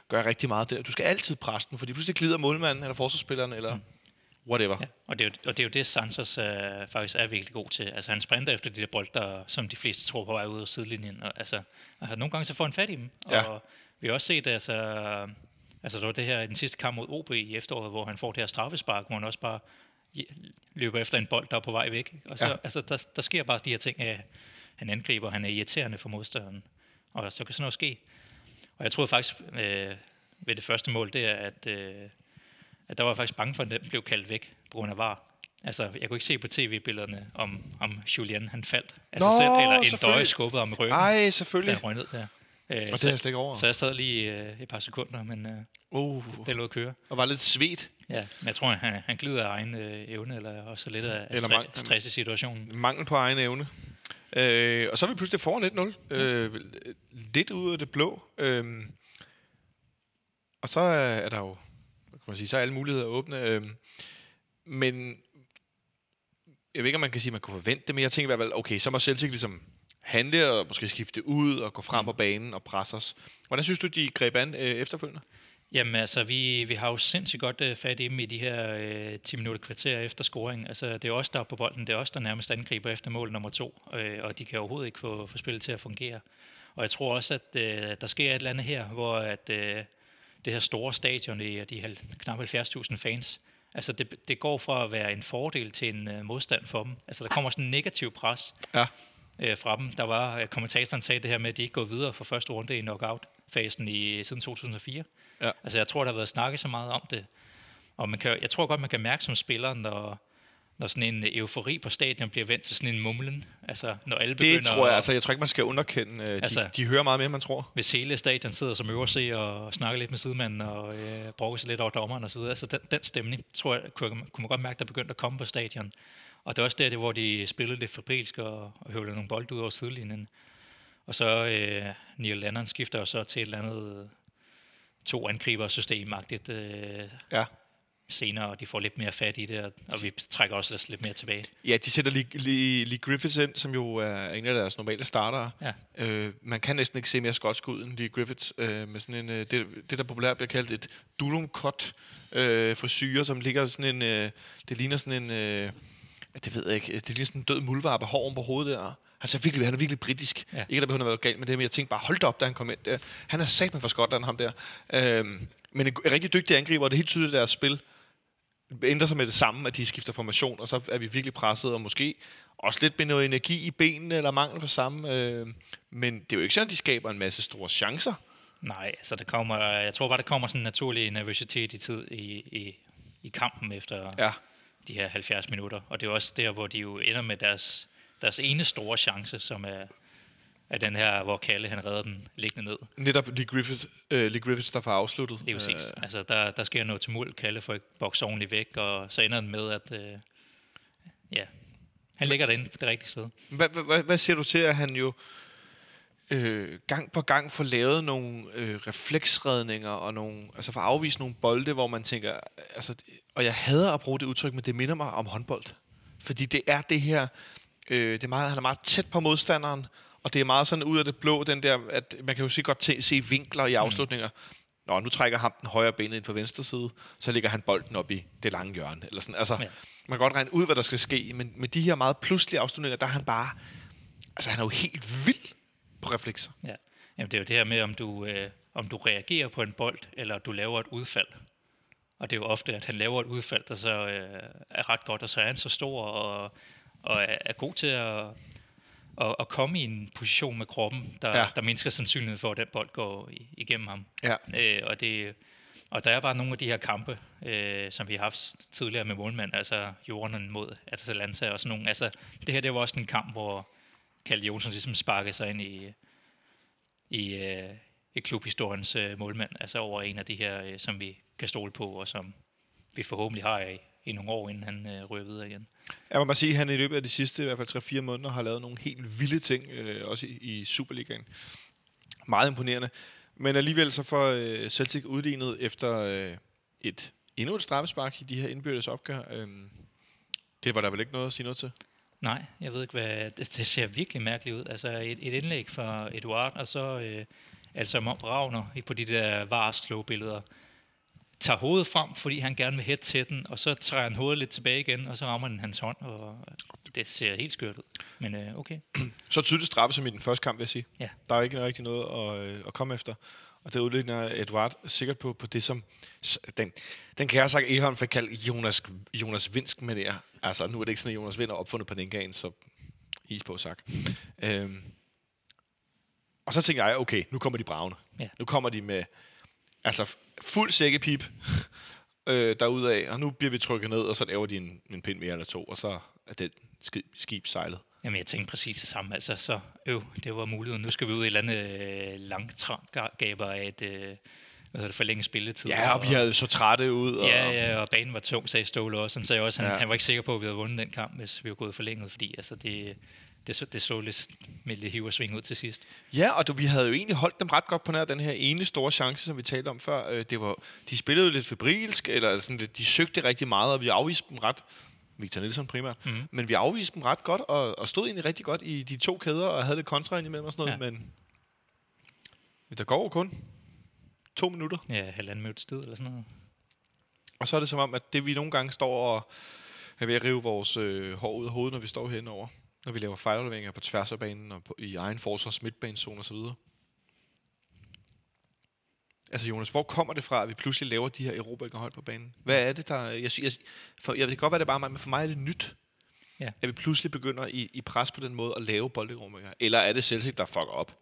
gør rigtig meget der. Du skal altid presse den, fordi pludselig glider målmanden eller forsvarsspilleren eller... Mm. Whatever. Ja, og, det er jo, og det er jo det, Santos øh, faktisk er virkelig god til. Altså, han sprinter efter de der bolder, som de fleste tror på vej ud af sidelinjen. Og, altså, og nogle gange så får han fat i dem. Ja. Og vi har også set, altså, altså det var det her i den sidste kamp mod O B i efteråret, hvor han får det her straffespark, hvor han også bare løber efter en bold, der er på vej væk. Og så, ja. altså, der, der sker bare de her ting, at han angriber, han er irriterende for modstanderen. Og så kan sådan noget ske. Og jeg troede faktisk øh, ved det første mål, det er, at... Øh, at der var jeg faktisk bange for, at den blev kaldt væk på grund af V A R. Altså, jeg kunne ikke se på tv-billederne, om, om Julian han faldt af sig selv, eller en døje skubbede om ryggen. Nej, selvfølgelig. Den ned der. Øh, og det har jeg slet ikke over. Så jeg sad lige øh, et par sekunder, men øh, uh. det, det lod køre. Og var lidt svedt. Ja, men jeg tror, han, han glider af egen øh, evne, eller også lidt af eller stre- stress i situationen. Mangel på egen evne. Øh, og så er vi pludselig foran et nul. Øh, mm. Lidt ud af det blå. Øh, og så er der jo... Man sige, så er alle muligheder åbne. Øhm, men jeg ved ikke, om man kan sige, at man kunne forvente det, men jeg tænker i hvert fald, okay, så må Celtic ligesom handle og måske skifte ud og gå frem på banen og presse os. Hvordan synes du, de greb an øh, efterfølgende? Jamen altså, vi, vi har jo sindssygt godt øh, fat i dem i de her øh, ti minutter kvarter efter scoring. Altså, det er også der på bolden, det er også der nærmest angriber efter mål nummer to, øh, og de kan overhovedet ikke få, få spillet til at fungere. Og jeg tror også, at øh, der sker et eller andet her, hvor at... Øh, det her store stadion, de, de knap halvfjerds tusind fans, altså det, det går fra at være en fordel til en uh, modstand for dem. Altså der kommer sådan en negativ pres ja. øh, fra dem. Der var, uh, kommentatoren sagde det her med, at de ikke går videre fra første runde i knockout-fasen i, siden to tusind og fire. Ja. Altså jeg tror, der har været snakket så meget om det. Og man kan, jeg tror godt, man kan mærke som spiller, når, når sådan en eufori på stadion bliver vendt til sådan en mumlen. Altså når alle begynder... Det tror jeg, at, altså jeg tror ikke, man skal underkende. Uh, altså, de, de hører meget mere, man tror. Hvis hele stadion sidder som øver se og snakker lidt med sidemanden og øh, brokker sig lidt over dommeren osv. Altså den, den stemning, tror jeg, kunne, kunne man godt mærke, der begyndte at komme på stadion. Og det er også der, det, hvor de spillede lidt febrilsk og, og høvlede nogle bolde ud over sidelinjen. Og så øh, Neil Lennart skifter så til et eller andet to angribersystem-agtigt... Øh, ja. senere, og de får lidt mere fat i det, og vi trækker også lidt mere tilbage. Ja, de sætter lige, lige, lige Griffiths ind, som jo er en af deres normale startere. Ja. Øh, man kan næsten ikke se mere skotsk ud end Lee Griffiths, øh, med sådan en, øh, det, det der populært bliver kaldt et dulumkot øh, frisyre, som ligger sådan en, øh, det ligner sådan en, øh, det ved jeg ikke, det ligner sådan en død mulvarp af hården på hovedet der. Altså, virkelig, han er virkelig britisk. Ja. Ikke, der behøver at være galt med det, men jeg tænkte bare, hold da op, da han kom ind. Der. Han er satme for skotland, ham der. Øh, men en rigtig dygtig angriber, og det er helt tydeligt, at deres spil ændrer sig med det samme, at de skifter formation, og så er vi virkelig presset, og måske også lidt med noget energi i benene, eller mangel på samme. Øh, men det er jo ikke sådan, at de skaber en masse store chancer. Nej, altså der kommer, jeg tror bare, der kommer sådan en naturlig nervøsitet i, tid, i, i, i kampen efter, ja. de her halvfjerds minutter. Og det er også der, hvor de jo ender med deres, deres ene store chance, som er, er den her, hvor Kalle han redder den liggende ned. Netop Lee Griffiths, øh, Lee Griffiths der får afsluttet. Det er jo præcis. Øh. Altså, der, der sker noget tumult. Kalle får ikke bokset ordentligt væk, og så ender den med, at øh, ja, han ligger derinde på det rigtige sted. Hvad siger du til, at han jo Øh, gang på gang får lavet nogle øh, refleksredninger og nogle, altså får afvist nogle bolde, hvor man tænker, altså, og jeg hader at bruge det udtryk, men det minder mig om håndbold, fordi det er det her, øh, det er meget, han er meget tæt på modstanderen, og det er meget sådan ud af det blå, den der, at man kan jo sige godt t- se vinkler i afslutninger. Mm. Nå, nu trækker ham den højre benet ind på venstre side, så ligger han bolden op i det lange hjørne, eller sådan. Altså, ja. Man kan godt regne ud, hvad der skal ske, men med de her meget pludselige afslutninger, der er han bare, altså han er jo helt vild. Reflekser. Ja, jamen, det er jo det her med, om du, øh, om du reagerer på en bold, eller du laver et udfald. Og det er jo ofte, at han laver et udfald, der så øh, er ret godt, og så er han så stor, og, og er, er god til at, og, at komme i en position med kroppen, der, ja. der mindsker sandsynligheden for, at den bold går i, igennem ham. Ja. Øh, og, det, og der er bare nogle af de her kampe, øh, som vi har haft tidligere med målmænd, altså Jorden mod Atalanta og sådan nogle. Altså, det her det var også en kamp, hvor Kalle Johnsson ligesom sparkede sig ind i, i, øh, i klubhistoriens øh, målmand, altså over en af de her, øh, som vi kan stole på, og som vi forhåbentlig har i, i nogle år, inden han øh, ryger videre igen. Jeg må bare sige, at han i løbet af de sidste i hvert fald tre-fire måneder har lavet nogle helt vilde ting, øh, også i, i Superligaen. Meget imponerende. Men alligevel så får øh, Celtic udlignet efter øh, et endnu et straffespark i de her indbyrdes opgør. Øh, det var der vel ikke noget at sige noget til? Nej, jeg ved ikke hvad. Det, det ser virkelig mærkeligt ud. Altså et, et indlæg fra Eduard, og så øh, altså Ravner på de der varslå-billeder tager hovedet frem, fordi han gerne vil hætte til den, og så træder han hovedet lidt tilbage igen, og så rammer den hans hånd, og det ser helt skørt ud. Men øh, okay. Så tydeligt straffe som i den første kamp, vil jeg sige. Ja. Der er ikke rigtig noget at, øh, at komme efter. Og det udligner Eduard sikkert på, på det, som den, den kære sagt Eholm fik kaldt Jonas, Jonas Vinsk med det. Altså, nu er det ikke sådan, at Jonas Vind har opfundet Paninkaen, så is på sagt. Øhm. Og så tænker jeg, okay, nu kommer de bravende. Ja. Nu kommer de med altså fuld sækkepip øh, derudaf, og nu bliver vi trykket ned, og så laver de en, en pind mere eller to, og så er det skib, skib sejlet. Jamen, jeg tænkte præcis det samme. Altså, så øv, det var muligt. Nu skal vi ud i et eller andet øh, langgaber af et øh, hvad det, forlænge spilletid. Ja, og, og vi havde så trætte ud. Og, ja, ja, og banen var tung, sagde Ståle også. Han sagde også, han, ja. han var ikke sikker på, at vi havde vundet den kamp, hvis vi var gået forlænget, fordi altså, det, det, så, det så lidt med lidt hiv og sving ud til sidst. Ja, og du, vi havde jo egentlig holdt dem ret godt på nær den her ene store chance, som vi talte om før. Det var, de spillede jo lidt febrilsk, eller sådan lidt, de søgte rigtig meget, og vi afviste dem ret. Victor Nielsen primært. Mm-hmm. Men vi afviste dem ret godt, og, og stod egentlig rigtig godt i de to kæder, og havde det kontra ind imellem og sådan noget, ja. men der går jo kun to minutter. Ja, halvanden minut tid eller sådan noget. Og så er det som om, at det vi nogle gange står og er ved at rive vores øh, hår ud af hovedet, når vi står henover, når vi laver fejlafleveringer på tværs af banen, og på, i egen forsvars midtbanezone og så videre. Altså Jonas, hvor kommer det fra, at vi pludselig laver de her Europa-hold på banen? Hvad er det, der... Jeg, jeg, for, jeg ved godt, hvad det bare er, men for mig er det nyt, ja. at vi pludselig begynder i, i pres på den måde at lave bolde-Europa. Eller er det Celtic, der fucker op?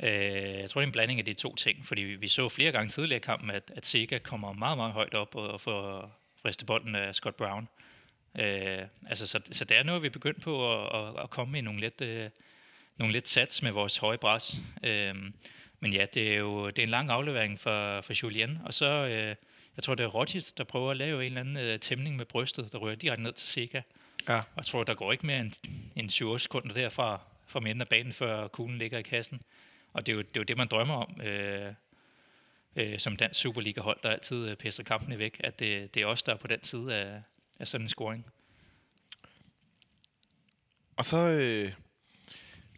Øh, jeg tror, det er en blanding af de to ting, fordi vi, vi så flere gange tidligere i kampen, at, at Sega kommer meget, meget højt op og, og får ristet bolden af Scott Brown. Øh, altså, så, så der er noget, vi er begyndt på at, at, at komme i nogle lidt, øh, nogle lidt sats med vores høje pres. Øh, Men ja, det er jo det er en lang aflevering for, for Julien. Og så, øh, jeg tror, det er Rodgers, der prøver at lave en eller anden øh, tæmning med brystet, der rører direkte ned til Sega. Ja. Og jeg tror, der går ikke mere end, end syv sekunder derfra, fra midten af banen, før kuglen ligger i kassen. Og det er jo det, er jo det man drømmer om, øh, øh, som dansk Superliga-hold, der altid øh, pisser kampene væk, at det, det er os, der er på den side af, af sådan en scoring. Og så øh,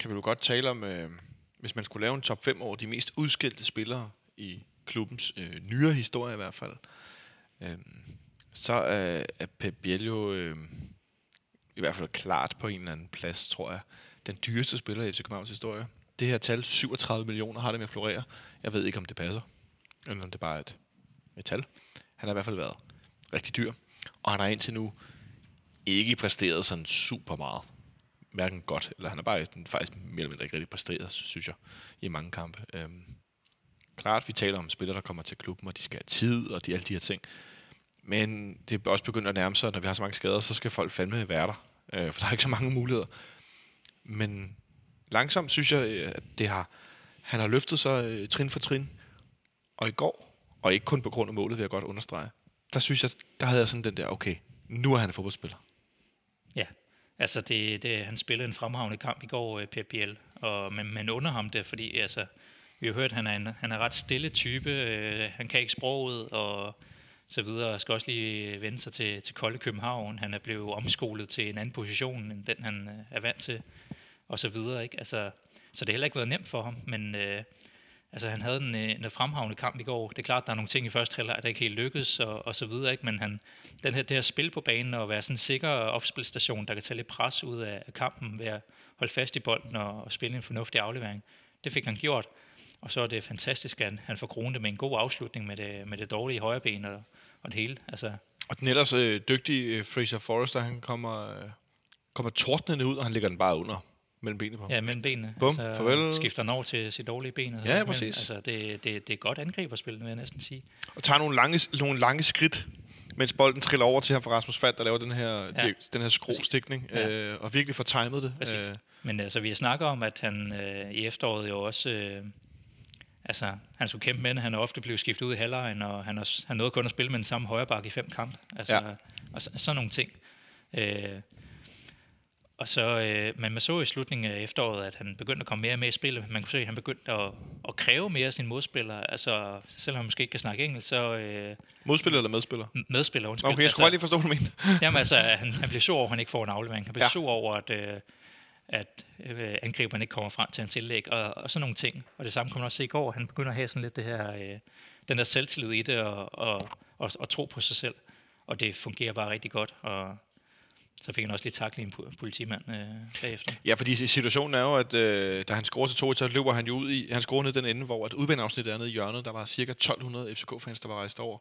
kan vi jo godt tale om... Øh Hvis man skulle lave en top fem over de mest udskilte spillere i klubbens øh, nyere historie i hvert fald, øh, så er, er Pep Biel jo øh, i hvert fald klart på en eller anden plads, tror jeg. Den dyreste spiller i F C Københavns historie. Det her tal, syvogtredive millioner, har det med at florere. Jeg ved ikke, om det passer, eller om det bare er et, et tal. Han har i hvert fald været rigtig dyr, og han har indtil nu ikke præsteret sådan super meget. Hverken godt, eller han er bare faktisk mere eller mindre ikke rigtig præsteret, synes jeg, i mange kampe. Øhm, klart, vi taler om spillere, der kommer til klubben, og de skal have tid, og de, alle de her ting. Men det er også begyndt at nærme sig, når vi har så mange skader, så skal folk fandme være der. Øh, for der er ikke så mange muligheder. Men langsomt synes jeg, at det har, han har løftet sig øh, trin for trin. Og i går, og ikke kun på grund af målet, vil jeg godt understrege, der synes jeg, der havde jeg sådan den der, okay, nu er han en fodboldspiller. Ja, altså det, det, han spillede en fremragende kamp i går, Pep Biel, og man, man under ham der, fordi altså, vi har hørt, at han er en han er ret stille type, øh, han kan ikke sproget og så videre, og skal også lige vende sig til, til kolde København, han er blevet omskolet til en anden position, end den han øh, er vant til, og så videre, ikke? Altså, så det har heller ikke været nemt for ham, men... Øh, Altså, han havde en, en fremragende kamp i går. Det er klart, der er nogle ting i første halvleg, der ikke helt lykkedes, og, og så videre, ikke? Men han, den her, det her spil på banen, og være sådan en sikker opspilstation, der kan tage lidt pres ud af, af kampen, ved at holde fast i bolden og, og spille en fornuftig aflevering, det fik han gjort. Og så er det fantastisk, at han, han får kronet det med en god afslutning med det, med det dårlige højreben og, og det hele. Altså. Og den ellers øh, dygtige Fraser Forrester, han kommer, øh, kommer tordnende ud, og han lægger den bare under. Mellem benene på. Ja, mellem benene. Bum, altså, farvel. Skifter han over til sit dårlige ben. Ja, ja, præcis. Altså, det, det, det er godt angriberspil, vil jeg næsten sige. Og tager nogle lange, nogle lange skridt, mens bolden triller over til ham fra Rasmus Falk, der laver den her, ja. den her skråstikning, ja. øh, og virkelig får timet det. Præcis. Øh. Men altså, vi har snakket om, at han øh, i efteråret jo også... Øh, altså, han skulle kæmpe med, at han ofte blev skiftet ud i halvlejen, og han, også, han nåede kun at spille med den samme højrebakke i fem kampe. Altså, ja. Og så, sådan nogle ting. Øh, Og så, øh, men man så i slutningen af efteråret, at han begyndte at komme mere og mere i spillet. Man kunne se, at han begyndte at, at kræve mere af sine modspillere. Altså, selvom han måske ikke kan snakke engelsk, så... Øh, modspiller eller medspiller? M- medspiller, undskyld. Okay, jeg skulle altså, lige forstå, hvad du mener. Jamen altså, han, han blev sur over, at han ikke får en aflevering. Han blev ja. sur over, at, øh, at øh, angriberen ikke kommer frem til hans indlæg, og, og sådan nogle ting. Og det samme kunne man også se i går. Han begynder at have sådan lidt det her, øh, den der selvtillid i det, og, og, og, og tro på sig selv. Og det fungerer bare rigtig godt, og... Så fik han også lige taklet en politimand øh, bagefter. Ja, fordi situationen er jo, at øh, da han scorer til to, så løber han jo ud i... Han scorer ned den ende, hvor at udbaneafsnittet er nede i hjørnet. Der var cirka tolv hundrede F C K-fans, der var rejst over.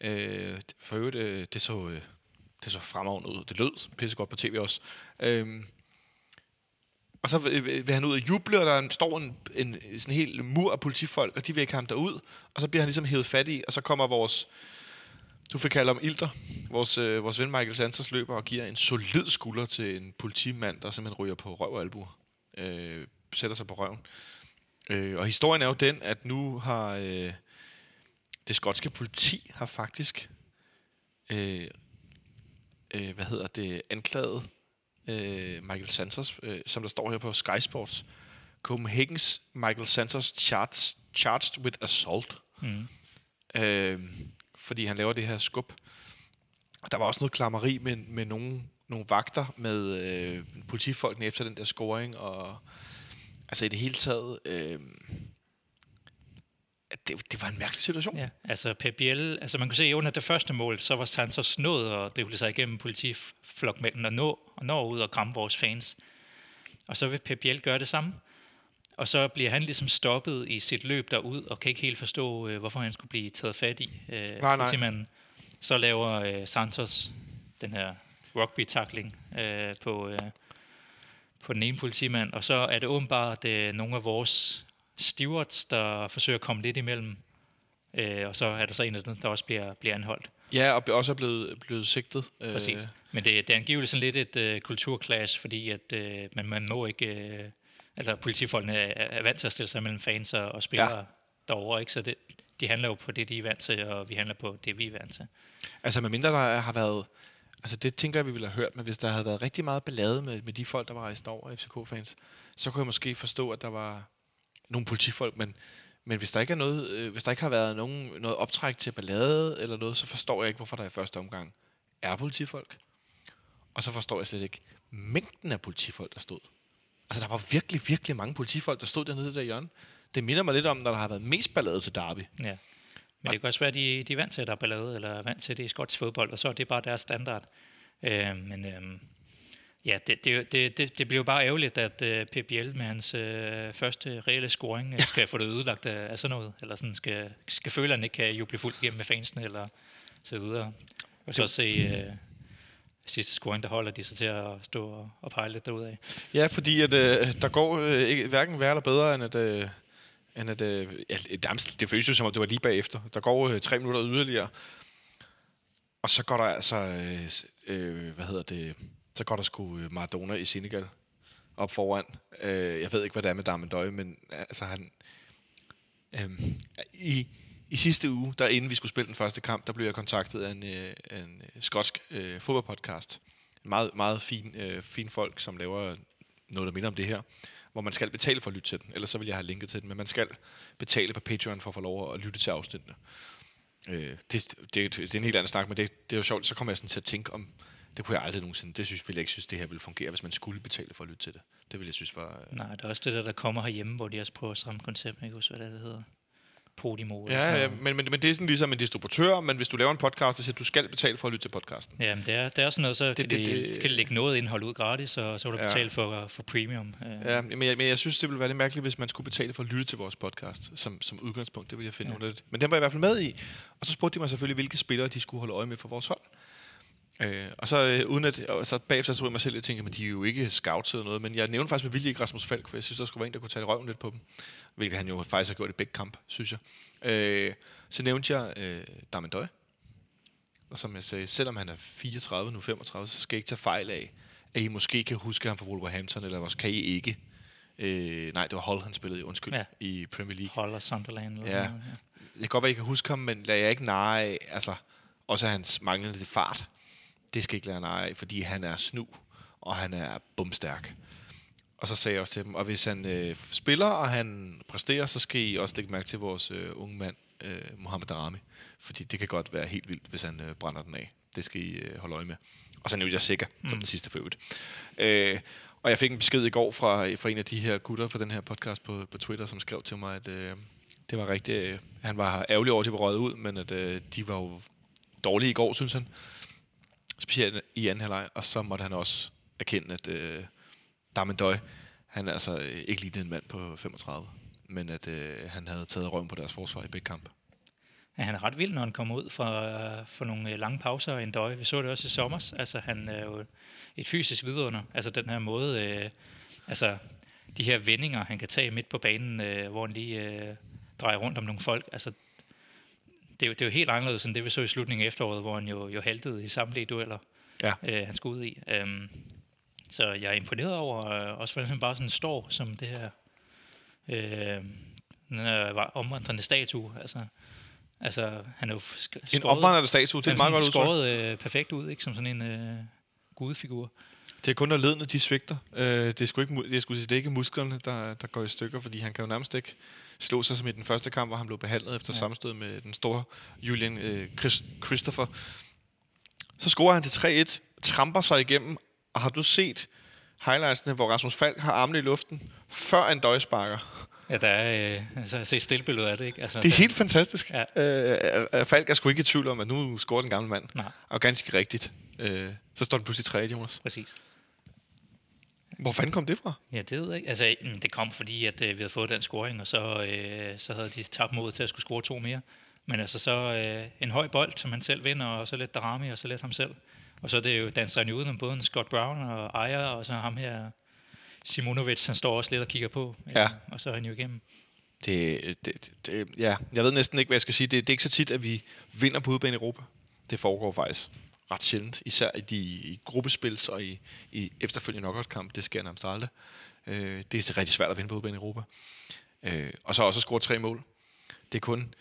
Øh, for øvrigt, øh, det så, øh, det så fremragende ud. Det lød pissegodt på tv også. Øh, og så vil han ud og juble, og der står en, en sådan helt mur af politifolk, og de vil ikke have ham derud. Og så bliver han ligesom hævet fat i, og så kommer vores... Du fik kalde om Ilter. Vores, øh, vores ven Michael Santos løber og giver en solid skulder til en politimand, der simpelthen ryger på røv og albuer. Øh, sætter sig på røven. Øh, og historien er jo den, at nu har øh, det skotske politi har faktisk øh, øh, hvad hedder det, anklaget øh, Michael Santos, øh, som der står her på Sky Sports. Copenhagen's Michael Santos charged, charged with assault. Mm. Øh, fordi han laver det her skub. Der var også noget klammeri med, med nogle, nogle vagter, med øh, politifolkene efter den der scoring, og altså i det hele taget, øh, det, det var en mærkelig situation. Ja, altså Pep Biel, altså man kunne se, under det første mål, så var Santos nået og drible sig igennem politiflokmænden og nå, og nå ud og kramme vores fans. Og så vil Pep Biel gøre det samme. Og så bliver han ligesom stoppet i sit løb derud, og kan ikke helt forstå, øh, hvorfor han skulle blive taget fat i. Øh, nej, nej. Så laver øh, Santos den her rugby-tackling øh, på, øh, på den ene politimand, og så er det åbenbart øh, nogle af vores stewards, der forsøger at komme lidt imellem. Øh, og så er der så en af dem, der også bliver, bliver anholdt. Ja, og også er blevet, blevet sigtet. Øh. Præcis. Men det, det er angiveligt sådan lidt et øh, kulturklasse, fordi at, øh, man, man må ikke... Øh, eller politifolkene er vant til at stille sig mellem fans og spillere ja. derovre, ikke? Så det, de handler jo på det, de er vant til, og vi handler på det, vi er vant til. Altså, medmindre der har været... Altså, det tænker jeg, vi ville have hørt, men hvis der havde været rigtig meget ballade med, med de folk, der var rejst over, F C K-fans, så kunne jeg måske forstå, at der var nogle politifolk, men, men hvis, der ikke er noget, øh, hvis der ikke har været nogen, noget optræk til ballade eller noget, så forstår jeg ikke, hvorfor der i første omgang er politifolk. Og så forstår jeg slet ikke mængden af politifolk, der stod. Altså, der var virkelig, virkelig mange politifolk, der stod dernede der hjørne. Det minder mig lidt om, når der har været mest ballade til derby. Ja, men og det kan også være, at de, de er vant til, at der er ballade, eller er vant til, det i skotsk fodbold, og så er det bare deres standard. Øh, men øh, ja, det, det, det, det, det blev bare ærgerligt, at øh, Pep Biel med hans øh, første reelle scoring øh, skal få det ødelagt af, af sådan noget, eller sådan skal, skal føle, at han ikke kan juble fuldt igennem med fansene, eller så videre. Og så se... Øh, sidste scoring, der holder de sig til at stå og pege lidt derudad. Ja, fordi at, øh, der går øh, ikke, hverken værre eller bedre, end at... Øh, end at øh, ja, det føles jo som, at det var lige bagefter. Der går øh, tre minutter yderligere. Og så går der altså, øh, hvad hedder det, så går der sgu Maradona i Senegal op foran. Øh, jeg ved ikke, hvad det er med Darmian Doué, men altså han... Øh, i, I sidste uge, der inden vi skulle spille den første kamp, der blev jeg kontaktet af en, øh, en skotsk øh, fodboldpodcast. En meget, meget fin, øh, fin folk, som laver noget, der minder om det her, hvor man skal betale for at lytte til den. Ellers så vil jeg have linket til den, men man skal betale på Patreon for at få lov at lytte til afsnittene. Øh, det, det, det er en helt anden snak, men det, det er jo sjovt. Så kommer jeg sådan til at tænke om, det kunne jeg aldrig nogensinde, det synes, ville jeg ikke synes, det her ville fungere, hvis man skulle betale for at lytte til det. Det ville jeg synes var... Øh... Nej, det er også det der, der kommer herhjemme, hvor de også prøver at stramme konceptet, ikke også, hvad det hedder. Podimo, ja, ja men, men, men det er sådan ligesom en distributør, men hvis du laver en podcast, så siger du skal betale for at lytte til podcasten. Ja, men det er, det er sådan noget, så det, kan, det, det, de, kan de lægge noget indhold ud gratis, og så vil du ja. betale for, for premium. Ja, men jeg, men jeg synes, det ville være lidt mærkeligt, hvis man skulle betale for at lytte til vores podcast, som, som udgangspunkt, det ville jeg finde ja. underligt. Men den var jeg i hvert fald med i, og så spurgte de mig selvfølgelig, hvilke spillere de skulle holde øje med for vores hold. Øh, og så øh, uden at, og så bagefter så jeg mig selv, jeg tænkte, men de er jo ikke scouts eller noget, men jeg nævnte faktisk med vilje ikke Rasmus Falk, for jeg synes, der skulle være en, der kunne tage røven lidt på dem, hvilket han jo faktisk har gjort i begge kamp, synes jeg. Øh, så nævnte jeg øh, Darmian Doué, og som jeg sagde, selvom han er fireogtredive, nu femogtredive, så skal jeg ikke tage fejl af, at I måske kan huske ham fra Wolverhampton, eller også kan I ikke. Øh, nej, det var Hull, han spillede, undskyld, ja. i Premier League. Hull og Sunderland. Ja. Noget, ja. Jeg kan godt være, I kan huske ham, men lader jeg ikke narre af, altså, også hans manglende fart. Det skal ikke lade nej af, fordi han er snu, og han er bumstærk. Og så sagde jeg også til dem, og hvis han øh, spiller, og han præsterer, så skal I også lægge mærke til vores øh, unge mand, øh, Mohamed Daramy. Fordi det kan godt være helt vildt, hvis han øh, brænder den af. Det skal I øh, holde øje med. Og så er jeg sikker, som mm. den sidste forøvrigt. Øh, og jeg fik en besked i går fra, fra en af de her gutter fra den her podcast på, på Twitter, som skrev til mig, at øh, det var rigtigt. Øh, han var ærgerlig over, at de var røget ud, men at øh, de var jo dårlige i går, synes han. Specielt i anden halvleg, og så måtte han også erkende, at øh, Darmian Doué, han er altså ikke lige en mand på femogtredive, men at øh, han havde taget røven på deres forsvar i begge kamp. Ja, han er ret vild, når han kommer ud fra, fra nogle lange pauser en Doué. Vi så det også i sommer. Altså, han er jo et fysisk vidunder. Altså, den her måde, øh, altså, de her vendinger, han kan tage midt på banen, øh, hvor han lige øh, drejer rundt om nogle folk, altså, Det er, jo, det er jo helt anderledes end det, vi så i slutningen af efteråret, hvor han jo, jo haltede i samtlige dueller, ja. øh, han skulle ud i. Um, så jeg er imponeret over, øh, også hvordan han bare sådan står som det her øh, den her omvandrende statue. Altså, altså han er jo sk- En omvandrende statue, det er meget godt udtryk. Han er skåret øh, perfekt ud, ikke som sådan en øh, gudefigur. Det er kun, når ledene de svigter. Øh, det er sgu ikke, det er sgu, det er ikke musklerne, der, der går i stykker, fordi han kan jo nærmest ikke slå sig som i den første kamp, hvor han blev behandlet efter ja. sammenstød med den store Julian øh, Chris, Christopher. Så scorer han til tre et, tramper sig igennem, og har du set highlightsene, hvor Rasmus Falk har armene i luften, før en døjsparker? Ja, der er øh, altså, at se stillbilledet af det, ikke? Altså, det er den, helt fantastisk. Ja. Øh, Falk er sgu ikke i tvivl om, at nu scorer den gamle mand. Nej. Og ganske rigtigt. Øh, så står den pludselig tre et, Jonas. Præcis. Hvor fanden kom det fra? Ja, det ved jeg ikke. Altså, det kom fordi, at øh, vi havde fået den scoring, og så, øh, så havde de tabt modet til at skulle score to mere. Men altså så øh, en høj bold, som han selv vinder, og så lidt Daramy, og så lidt ham selv. Og så er det jo danser han udenom både Scott Brown og Ajax, og så ham her Simonovic, han står også lidt og kigger på. Ja. Øh, og så er han jo igennem. Det, det, det, ja. Jeg ved næsten ikke, hvad jeg skal sige. Det, det er ikke så tit, at vi vinder på udebane i Europa. Det foregår faktisk ret sjældent, især i, de, i gruppespils og i, i efterfølgende knockout-kamp. Det sker nærmest aldrig. Øh, det er rigtig svært at vinde på udebane i Europa. Øh, og så også scoret tre mål. Det er kun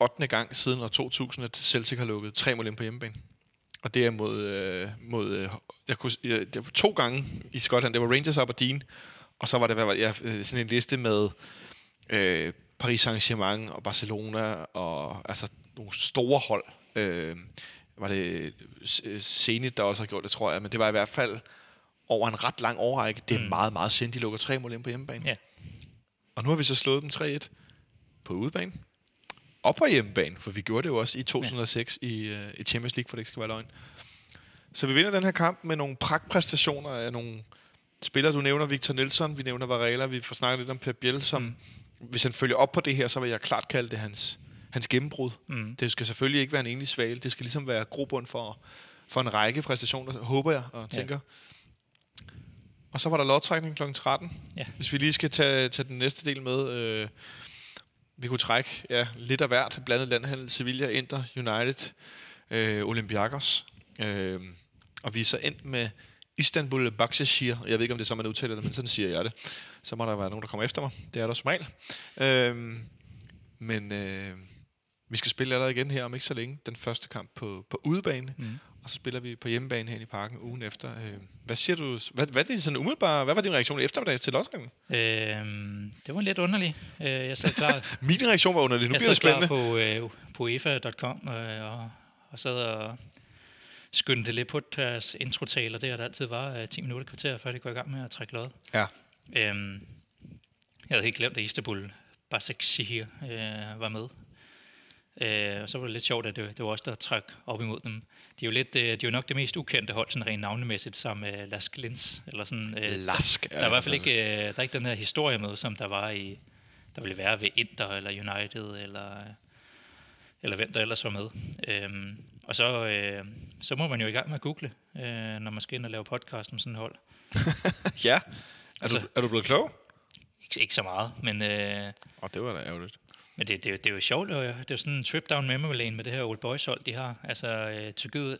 ottende gang siden år to tusind, at Celtic har lukket tre mål ind på hjemmebane. Og det er mod, øh, mod øh, jeg kunne, øh, det var to gange i Skotland. Det var Rangers og Aberdeen, og så var det var, ja, sådan en liste med øh, Paris Saint-Germain og Barcelona og altså nogle store hold. Øh, var det Zenit, der også har gjort det, tror jeg. Men det var i hvert fald over en ret lang årrække. Det er mm. meget, meget sent, de lukker tre mål ind på hjemmebane. Yeah. Og nu har vi så slået dem tre et på udebane og på hjemmebane, for vi gjorde det jo også i to tusind og seks yeah. i, uh, i Champions League, for det ikke skal være løgn. Så vi vinder den her kamp med nogle pragtpræstationer af nogle spillere. Du nævner Victor Nielsen, vi nævner Varela, vi får snakket lidt om Pep Biel, som mm. hvis han følger op på det her, så vil jeg klart kalde det hans... Hans gennembrud. Mm. Det skal selvfølgelig ikke være en enlig svale. Det skal ligesom være grobund for, for en række præstationer, håber jeg og tænker. Ja. Og så var der lodtrækning klokken tretten. Ja. Hvis vi lige skal tage, tage den næste del med. Øh, vi kunne trække ja, lidt af hvert. Blandet landhandel, Sevilla, Inter, United, øh, Olympiakos. Øh, og vi er så endt med Istanbul Başakşehir. Jeg ved ikke, om det er sådan, man udtaler det, men sådan siger jeg det. Så må der være nogen, der kommer efter mig. Det er der som regel. Øh, men øh, vi skal spille allerede igen her om ikke så længe. Den første kamp på, på udebane. Mm. Og så spiller vi på hjemmebane her i parken ugen efter. Øh, hvad siger du? Hvad, hvad, er det sådan umiddelbart, hvad var din reaktion i eftermiddags til lodtrækningen? Øhm, det var lidt underligt. Øh, jeg sad klar. Min reaktion var underlig. Nu jeg bliver det spændende. Jeg sad klar på, øh, på e f a punktum com øh, og, og sad og skyndte lidt på deres introtaler. Det har der altid var øh, ti minutter kvarter, før det går i gang med at trække lod. Ja. Øhm, jeg havde helt glemt, at Istanbul Başakşehir øh, var med. Øh, og så var det lidt sjovt, at det, det var også der træk op imod dem. De er jo lidt, øh, de er jo nok det mest ukendte hold, sådan rent navnemæssigt, som øh, Lask Lins, eller sådan. Øh, Lask. Der, der er i hvert fald ikke, øh, der er ikke den her historie med, som der var i, der ville være ved Inter eller United eller eller hvem der ellers var med. Øh, og så øh, så må man jo i gang med at google, øh, når man skal ind og lave podcast om sådan et hold. Ja. Er altså, du er du blevet klog? Ikke, ikke så meget, men. Øh, og det var da ærgerligt. Men det, det, det er jo sjovt, og det er jo sådan en trip down memory lane med det her Old Boys-hold, de har. Altså, øh,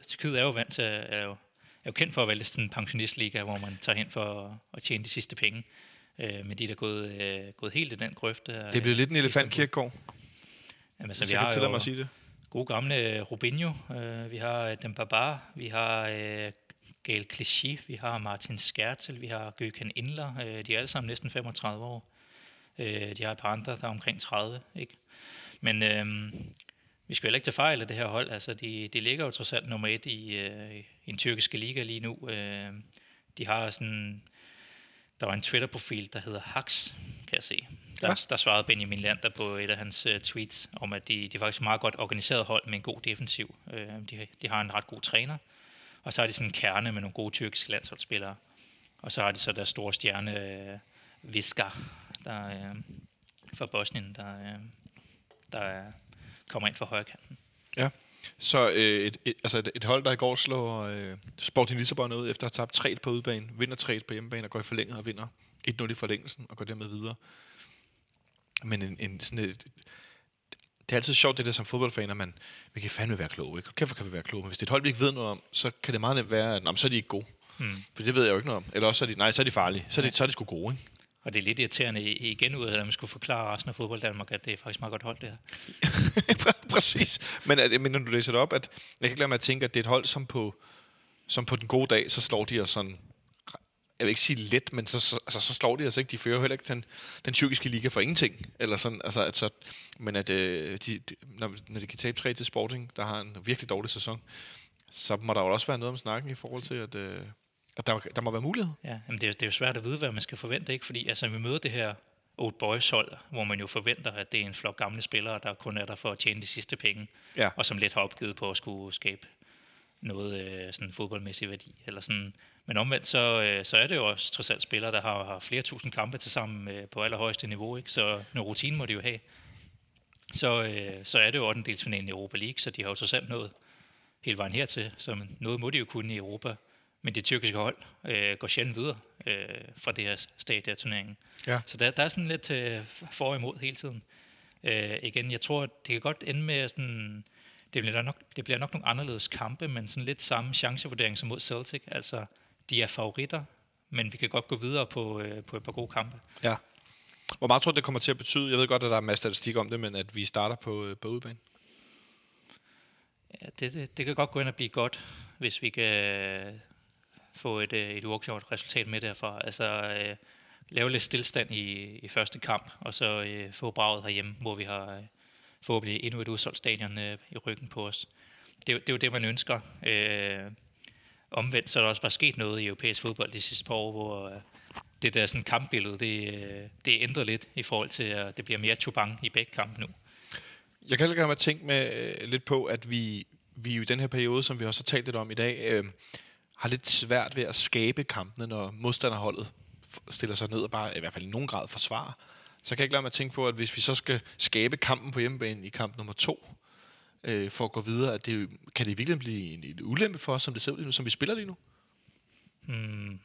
Tyrkiet er jo vant til, er jo, er jo kendt for at vælge sådan en pensionistliga, hvor man tager hen for at, at tjene de sidste penge. Øh, men de er da gået, øh, gået helt i den grøfte. Det er blevet øh, lidt en elefantkirkegård. Jamen, så vi har jo mig sige det. Gode gamle Robinho, øh, vi har den Barbar, vi har øh, Gael Clichy, vi har Martin Skertel, vi har Gökhan Indler. Øh, de er alle sammen næsten femogtredive år. De har et par andre, der er omkring tredive, ikke? Men øhm, vi skal jo ikke tage fejl af det her hold. Altså, de, de ligger jo trods alt nummer et i, øh, i den tyrkiske liga lige nu. Øh, de har sådan... Der var en Twitter-profil, der hedder Haks, kan jeg se. Der, ja. Der svarede Benjamin Lander på et af hans uh, tweets, om at de, de er faktisk meget godt organiseret hold med en god defensiv. Øh, de, de har en ret god træner. Og så har de sådan en kerne med nogle gode tyrkiske landsholdsspillere. Og så har de så deres store stjerne... Øh, Viskar, der øh, fra Bosnien, der, øh, der kommer ind fra højrekanten. Ja, så øh, et, et, altså et, et hold, der i går slår øh, Sporting Lissabon ud, efter at have tabt tre på udebane, vinder tre på hjemmebane og går i forlænget og vinder et nul i forlængelsen og går dermed videre. Men en, en sådan et... Det er altid sjovt, det der som fodboldfaner, man vi kan fandme være kloge, ikke? Kæft, kan vi være kloge, men hvis det er et hold, vi ikke ved noget om, så kan det meget nemt være, at så er de ikke gode. Hmm. For det ved jeg jo ikke noget om. Eller også, så er de, nej, så er de farlige. Så er de, så er de sgu gode, ikke? Og det er lidt irriterende igen ud af, at man skulle forklare resten af fodbold Danmark, at det er faktisk meget godt hold, det her. Præcis. Men, at, men når du læser det op, at jeg kan ikke lade mig at tænke, at det er et hold, som på, som på den gode dag, så slår de os sådan, jeg vil ikke sige let, men så, så, altså, så slår de os ikke. De fører heller ikke den, den tyrkiske liga for ingenting. Eller sådan, altså, altså, men at øh, de, de, når, når de kan tabe tre til Sporting, der har en virkelig dårlig sæson, så må der jo også være noget om snakken i forhold til, at... Øh, Og der, der må være mulighed. Ja, men det, det er jo svært at vide, hvad man skal forvente, ikke? Fordi altså, vi møder det her Old Boys-hold, hvor man jo forventer, at det er en flok gamle spillere, der kun er der for at tjene de sidste penge, ja. Og som lidt har opgivet på at skulle skabe noget øh, sådan fodboldmæssig værdi. Eller sådan. Men omvendt, så, øh, så er det jo også trods alt spillere, der har, har flere tusind kampe til sammen øh, på allerhøjeste niveau, ikke? Så noget rutine må de jo have. Så, øh, så er det jo ottendedelsfinalen i Europa League, så de har jo trods alt nået hele vejen hertil, så noget må de jo kunne i Europa. Men det tyrkiske hold øh, går sjældent videre øh, fra det her stadie af turneringen. Ja. Så der, der er sådan lidt øh, for og imod hele tiden. Øh, igen, jeg tror, det kan godt ende med sådan... Det bliver nok, det bliver nok nogle anderledes kampe, men sådan lidt samme chancevurdering som mod Celtic. Altså, de er favoritter, men vi kan godt gå videre på, øh, på et par gode kampe. Ja. Hvor meget tror du, det kommer til at betyde? Jeg ved godt, at der er masser af statistik om det, men at vi starter på, øh, på udebane. Ja, det, det, det kan godt gå ind og blive godt, hvis vi kan... få et, et uafgjort resultat med derfra. Altså øh, lave lidt stillstand i, i første kamp, og så øh, få braget herhjemme, hvor vi har øh, forhåbentlig endnu et udsolgt stadion øh, i ryggen på os. Det, det er jo det, man ønsker. Øh, omvendt så er der også bare sket noget i europæisk fodbold de sidste par år, hvor øh, det der sådan kampbillede, det, øh, det er ændret lidt i forhold til, at det bliver mere tjubang i begge kampe nu. Jeg kan heller gerne tænke med, øh, lidt på, at vi, vi i den her periode, som vi også har talt lidt om i dag, øh, har lidt svært ved at skabe kampene, når modstanderholdet stiller sig ned og bare, i hvert fald i nogen grad, forsvarer. Så kan jeg ikke lade mig at tænke på, at hvis vi så skal skabe kampen på hjemmebane i kamp nummer to, øh, for at gå videre, at det, kan det virkelig blive en, en ulempe for os, som det ser ud lige nu, som vi spiller lige nu? Mm,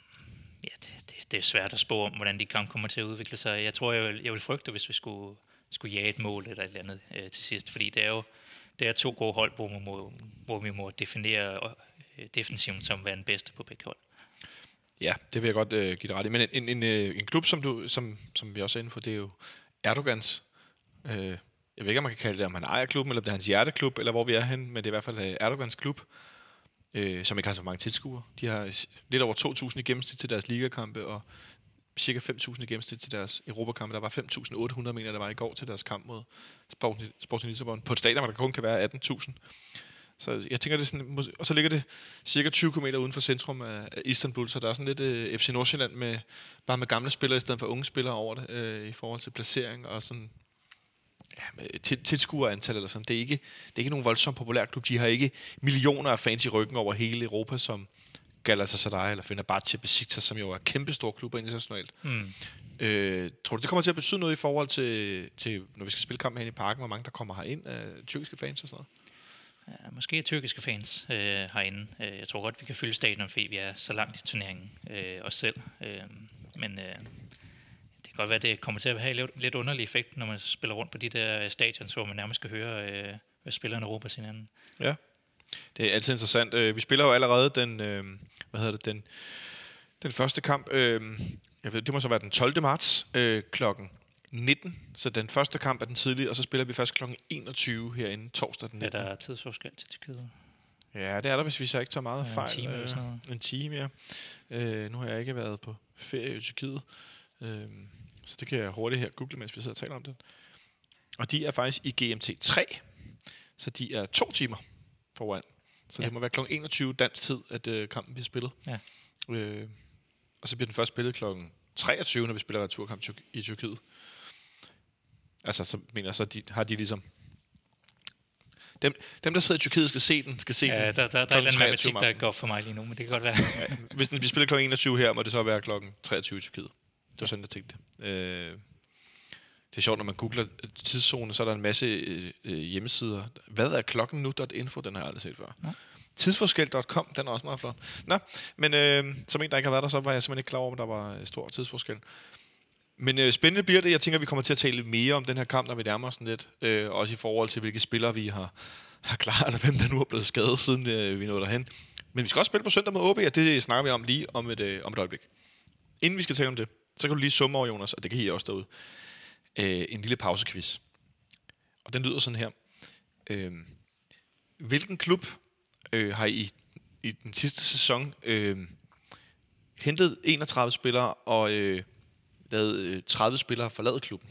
ja, det, det, det er svært at spå om, hvordan de kamp kommer til at udvikle sig. Jeg tror, jeg vil, jeg vil frygte, hvis vi skulle, skulle jage et mål eller et eller andet øh, til sidst, fordi det er jo det er to gode hold, hvor, må, hvor vi må definere defensiven som være den bedste på begge hold. Ja, det vil jeg godt øh, give dig ret i. Men en, en, en, en klub, som, du, som, som vi også er inde på, det er jo Erdogans. Øh, jeg ved ikke, om man kan kalde det, om han ejer klubben, eller om det er hans hjerteklub, eller hvor vi er henne, men det er i hvert fald øh, Erdogans klub, øh, som ikke har så mange tilskuere. De har lidt over to tusind i gennemsnit til deres ligakampe, og cirka fem tusind i gennemsnit til deres europakampe. Der var fem tusind otte hundrede, mener der var i går, til deres kamp mod Sporting Lissabon. På et stadion, hvor der kun kan være atten tusind. Så jeg tænker, det sådan, og så ligger det cirka tyve kilometer uden for centrum af Istanbul, så der er sådan lidt øh, F C Nordsjælland med bare med gamle spillere i stedet for unge spillere over det, øh, i forhold til placering og sådan, ja, med tilskuerantal eller sådan. Det er ikke det er ikke nogen voldsomt populær klub. De har ikke millioner af fans i ryggen over hele Europa, som Galatasaray eller Fenerbahçe, Besiktas, som jo er kæmpe store klubber internationalt. Mm. Øh, tror du, det kommer til at betyde noget i forhold til, til når vi skal spille kampen her i parken, hvor mange der kommer herind af tyrkiske fans og sådan noget? Ja, måske tyrkiske fans øh, herinde. Jeg tror godt, vi kan fylde stadion, fordi vi er så langt i turneringen øh, os selv. Øh, men øh, det kan godt være, det kommer til at have lidt underlig effekt, når man spiller rundt på de der stadions, hvor man nærmest kan høre, øh, hvad spillerne råber til hinanden. Ja, det er altid interessant. Vi spiller jo allerede den, øh, hvad hedder det, den, den første kamp. Øh, jeg ved, det må så være den tolvte marts øh, klokken nitten, så den første kamp er den tidlige, og så spiller vi først klokken enogtyve herinde torsdag den nitten. Ja, der er tidsforskel til Tyrkiet. Ja, det er der, hvis vi så ikke tager meget fejl. En time eller sådan noget. En time, ja. Øh, nu har jeg ikke været på ferie i Tyrkiet, øh, så det kan jeg hurtigt her google, mens vi sidder og taler om det. Og de er faktisk i G M T tre, så de er to timer foran. Så ja, det må være klokken enogtyve dansk tid, at øh, kampen bliver spillet. Ja. Øh, og så bliver den først spillet klokken treogtyve, når vi spiller returkamp i Tyrkiet. Altså, så mener så de, har de ligesom... Dem, dem, der sidder i Tyrkiet, skal se den. Skal se ja, den der, der, der er en matematik, der går for mig lige nu, men det kan godt være. Ja, hvis den, vi spiller klokken enogtyve her, må det så være klokken treogtyve i Tyrkiet. Det var sådan, jeg tænkte. Øh, det er sjovt, når man googler tidszone, så er der en masse øh, hjemmesider. Hvad er klokken nu.info? Den har jeg aldrig set før. Ja. Tidsforskel punktum com, den er også meget flot. Nå, men øh, som en, der ikke har været der, så var jeg simpelthen ikke klar over, om der var stor tidsforskel. Men øh, spændende bliver det. Jeg tænker, vi kommer til at tale mere om den her kamp, når vi nærmer os lidt. Øh, også i forhold til, hvilke spillere vi har, har klaret, og hvem der nu er blevet skadet, siden øh, vi nåede derhen. Men vi skal også spille på søndag mod O B, og det snakker vi om lige om et, øh, om et øjeblik. Inden vi skal tale om det, så kan du lige summe over, Jonas, og det kan I også derude. Øh, en lille pausequiz. Og den lyder sådan her. Øh, hvilken klub øh, har I i den sidste sæson øh, hentet enogtredive spillere og... Øh, lavede tredive spillere forlade klubben.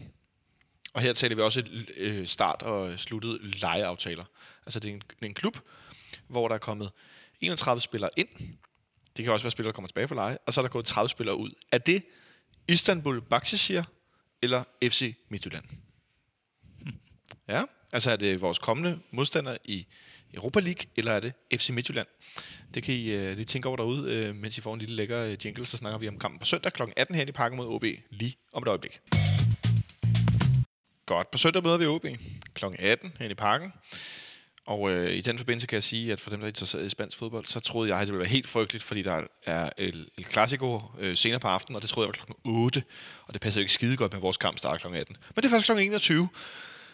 Og her taler vi også et start- og sluttet lejeaftaler. Altså det er en, en klub, hvor der er kommet enogtredive spillere ind. Det kan også være spillere, der kommer tilbage for leje. Og så er der gået tredive spillere ud. Er det Istanbul Başakşehir eller F C Midtjylland? Ja, altså er det vores kommende modstander i Europa League, eller er det F C Midtjylland? Det kan I øh, lige tænke over derude, øh, mens I får en lille lækker jingle, så snakker vi om kampen på søndag kl. atten her i Parken mod O B, lige om et øjeblik. Godt, på søndag møder vi O B kl. atten her i Parken. Og øh, i den forbindelse kan jeg sige, at for dem, der er interesseret i spansk fodbold, så troede jeg, at det ville være helt frygteligt, fordi der er El, El Clasico øh, senere på aftenen, og det troede jeg var kl. otte, og det passer jo ikke skide godt med, vores kamp starter kl. atten. Men det er faktisk kl. enogtyve.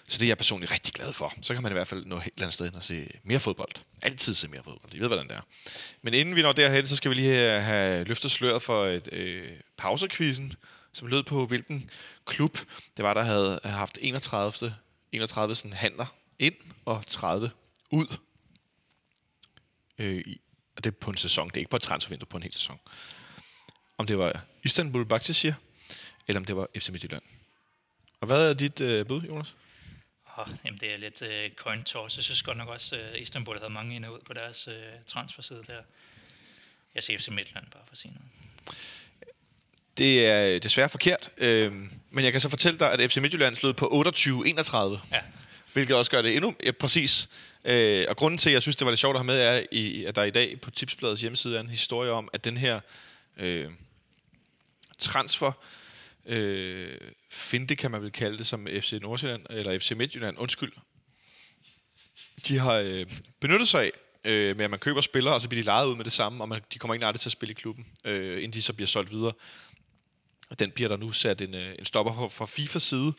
Så det er jeg personligt rigtig glad for. Så kan man i hvert fald nå et eller andet sted og se mere fodbold. Altid se mere fodbold. I ved, hvordan det er. Men inden vi når derhen, så skal vi lige have løftet sløret for et øh, pausekvizzen, som lød på, hvilken klub det var, der havde haft enogtredive, enogtredive sådan handler ind og tredive ud. Øh, i, og det er på en sæson. Det er ikke på et transfervindue, på en hel sæson. Om det var Istanbul Başakşehir, eller om det var F C Midtjylland. Og hvad er dit øh, bud, Jonas? Jamen, det er lidt øh, coin toss. Jeg synes godt nok også, øh, Istanbul havde mange ind og ud på deres øh, transferside der. Jeg siger F C Midtjylland bare for at sige noget. Det er desværre forkert, øh, men jeg kan så fortælle dig, at F C Midtjylland slog på otteogtyve enogtredive, ja, hvilket også gør det endnu ja, præcis. Øh, og grunden til, at jeg synes, det var lidt sjovt at have med, er, i, at der i dag på Tipsbladets hjemmeside er en historie om, at den her øh, transfer... Øh, finte, kan man vel kalde det, som F C Nordsjælland, eller F C Midtjylland, undskyld. De har øh, benyttet sig af, øh, med at man køber spillere, og så bliver de lejet ud med det samme, og man, de kommer ikke nærmest til at spille i klubben, øh, inden de så bliver solgt videre. Og den bliver der nu sat en, øh, en stopper for fra FIFAs side,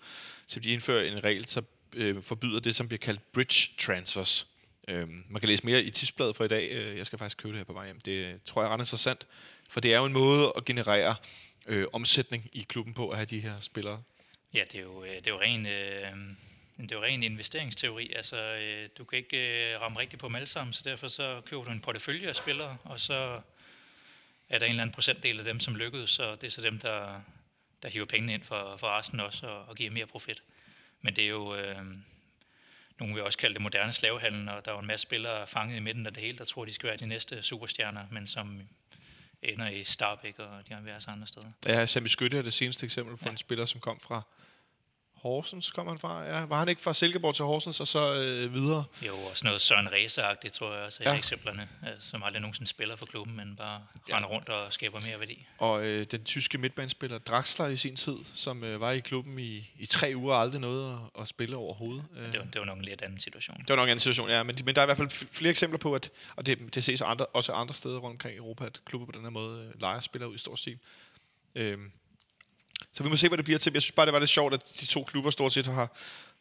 så de indfører en regel, så øh, forbyder det, som bliver kaldt bridge transfers. Øh, man kan læse mere i tipsbladet for i dag. Jeg skal faktisk købe det her på vej hjem. Det tror jeg er ret interessant, for det er jo en måde at generere øh, omsætning i klubben på at have de her spillere. Ja, det er jo, det er jo ren... Øh Det er jo ren investeringsteori, altså øh, du kan ikke øh, ramme rigtigt på dem alle sammen, så derfor så køber du en portefølje af spillere, og så er der en eller anden procentdel af dem, som lykkedes, og det er så dem, der, der hiver pengene ind for, for resten også, og, og giver mere profit. Men det er jo, øh, nogen vil også kalde det moderne slavehandel, og der er jo en masse spillere fanget i midten af det hele, der tror, de skal være de næste superstjerner, men som ender i Starbæk og de andre steder. Jeg har Sami Skytte er det seneste eksempel for ja. en spiller, som kom fra... Horsens kom han fra. Ja, var han ikke fra Silkeborg til Horsens og så øh, videre? Jo, og sådan noget Søren Ræse-agtigt, tror jeg også, ja. eksemplerne, som aldrig nogensinde spiller for klubben, men bare ja. render rundt og skaber mere værdi. Og øh, den tyske midtbanespiller Draxler i sin tid, som øh, var i klubben i, i tre uger, aldrig nåede at, at spille overhovedet. Det var, det var nok en lidt anden situation. Det var nok en anden situation, ja, men, men der er i hvert fald flere eksempler på, at, og det, det ses andre, også andre steder rundt omkring i Europa, at klubber på den her måde øh, leger spillere ud i stor stil. Øh, Så vi må se, hvad det bliver til. Jeg synes bare, det var lidt sjovt, at de to klubber stort set har,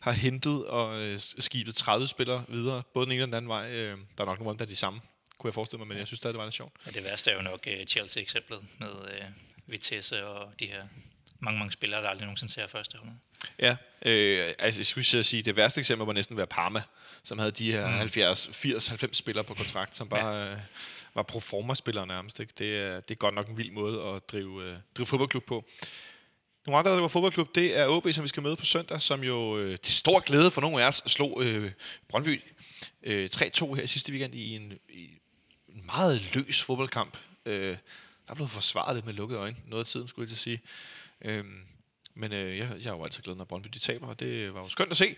har hentet og øh, skibet tredive spillere videre. Både den ene og den anden vej. Øh, der er nok nogle af dem, der er de samme, kunne jeg forestille mig, men jeg synes stadig, det var lidt sjovt. Ja, det værste er jo nok øh, Chelsea-eksemplet med øh, Vitesse og de her mange, mange spillere, der aldrig nogensinde ser første hundrede. Ja, øh, altså jeg skulle sige, det værste eksempel var næsten være Parma, som havde de her mm. halvfjerds, firs, halvfems spillere på kontrakt, som bare... Ja. Øh, var proforma-spillere nærmest. Ikke? Det, er, det er godt nok en vild måde at drive, øh, drive fodboldklub på. Nogle andre, der driver fodboldklub, det er O B, som vi skal møde på søndag, som jo øh, til stor glæde for nogle af os slog øh, Brøndby øh, tre to her sidste weekend i en, i en meget løs fodboldkamp. Øh, der blev forsvaret lidt med lukkede øjne. Noget af tiden, skulle jeg til at sige. Øh, men øh, jeg, jeg er jo altid glad, når Brøndby de taber, og det var jo skønt at se.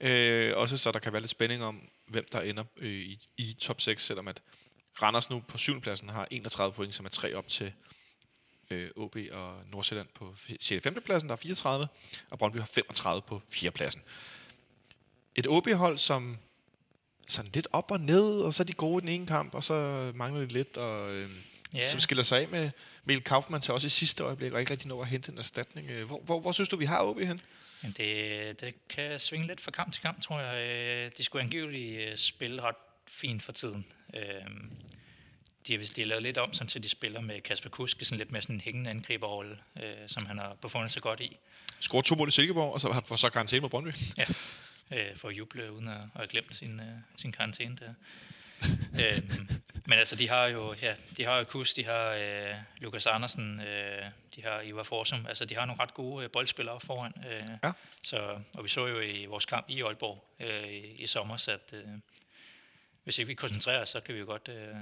Øh, også så der kan være lidt spænding om, hvem der ender øh, i, i top seks, selvom at Randers nu på syvende pladsen har enogtredive point, som er tre op til O B og Nordsjælland på sjette og femte pladsen, der er fireogtredive, og Brøndby har femogtredive på fjerde pladsen. Et O B-hold, som sådan lidt op og ned, og så er de gode i den ene kamp, og så mangler de lidt, og øh, yeah. som skiller sig af med Mikkel Kaufmann til også i sidste øjeblik, og ikke rigtig når at hente en erstatning. Hvor, hvor, hvor synes du, vi har O B hen? Det, det kan svinge lidt fra kamp til kamp, tror jeg. De skulle angiveligt spille ret fint for tiden. De har de lavet lidt om, sådan, så de spiller med Kasper Kuske, sådan lidt mere sådan en hængende angriberrolle, øh, som han har befundet sig godt i. Scoret to mål i Silkeborg, og så har han fået så karantæne mod Brøndby. Ja, øh, for at juble uden at, at have glemt sin, øh, sin karantæne der. øh, men altså, de har jo, ja, de har jo Kus, de har øh, Lukas Andersen, øh, de har Ivar Forsum. Altså, de har nogle ret gode øh, boldspillere foran. Øh, ja. Så, og vi så jo i vores kamp i Aalborg øh, i, i sommer, at øh, hvis ikke vi koncentrerer os, så kan vi jo godt... Øh,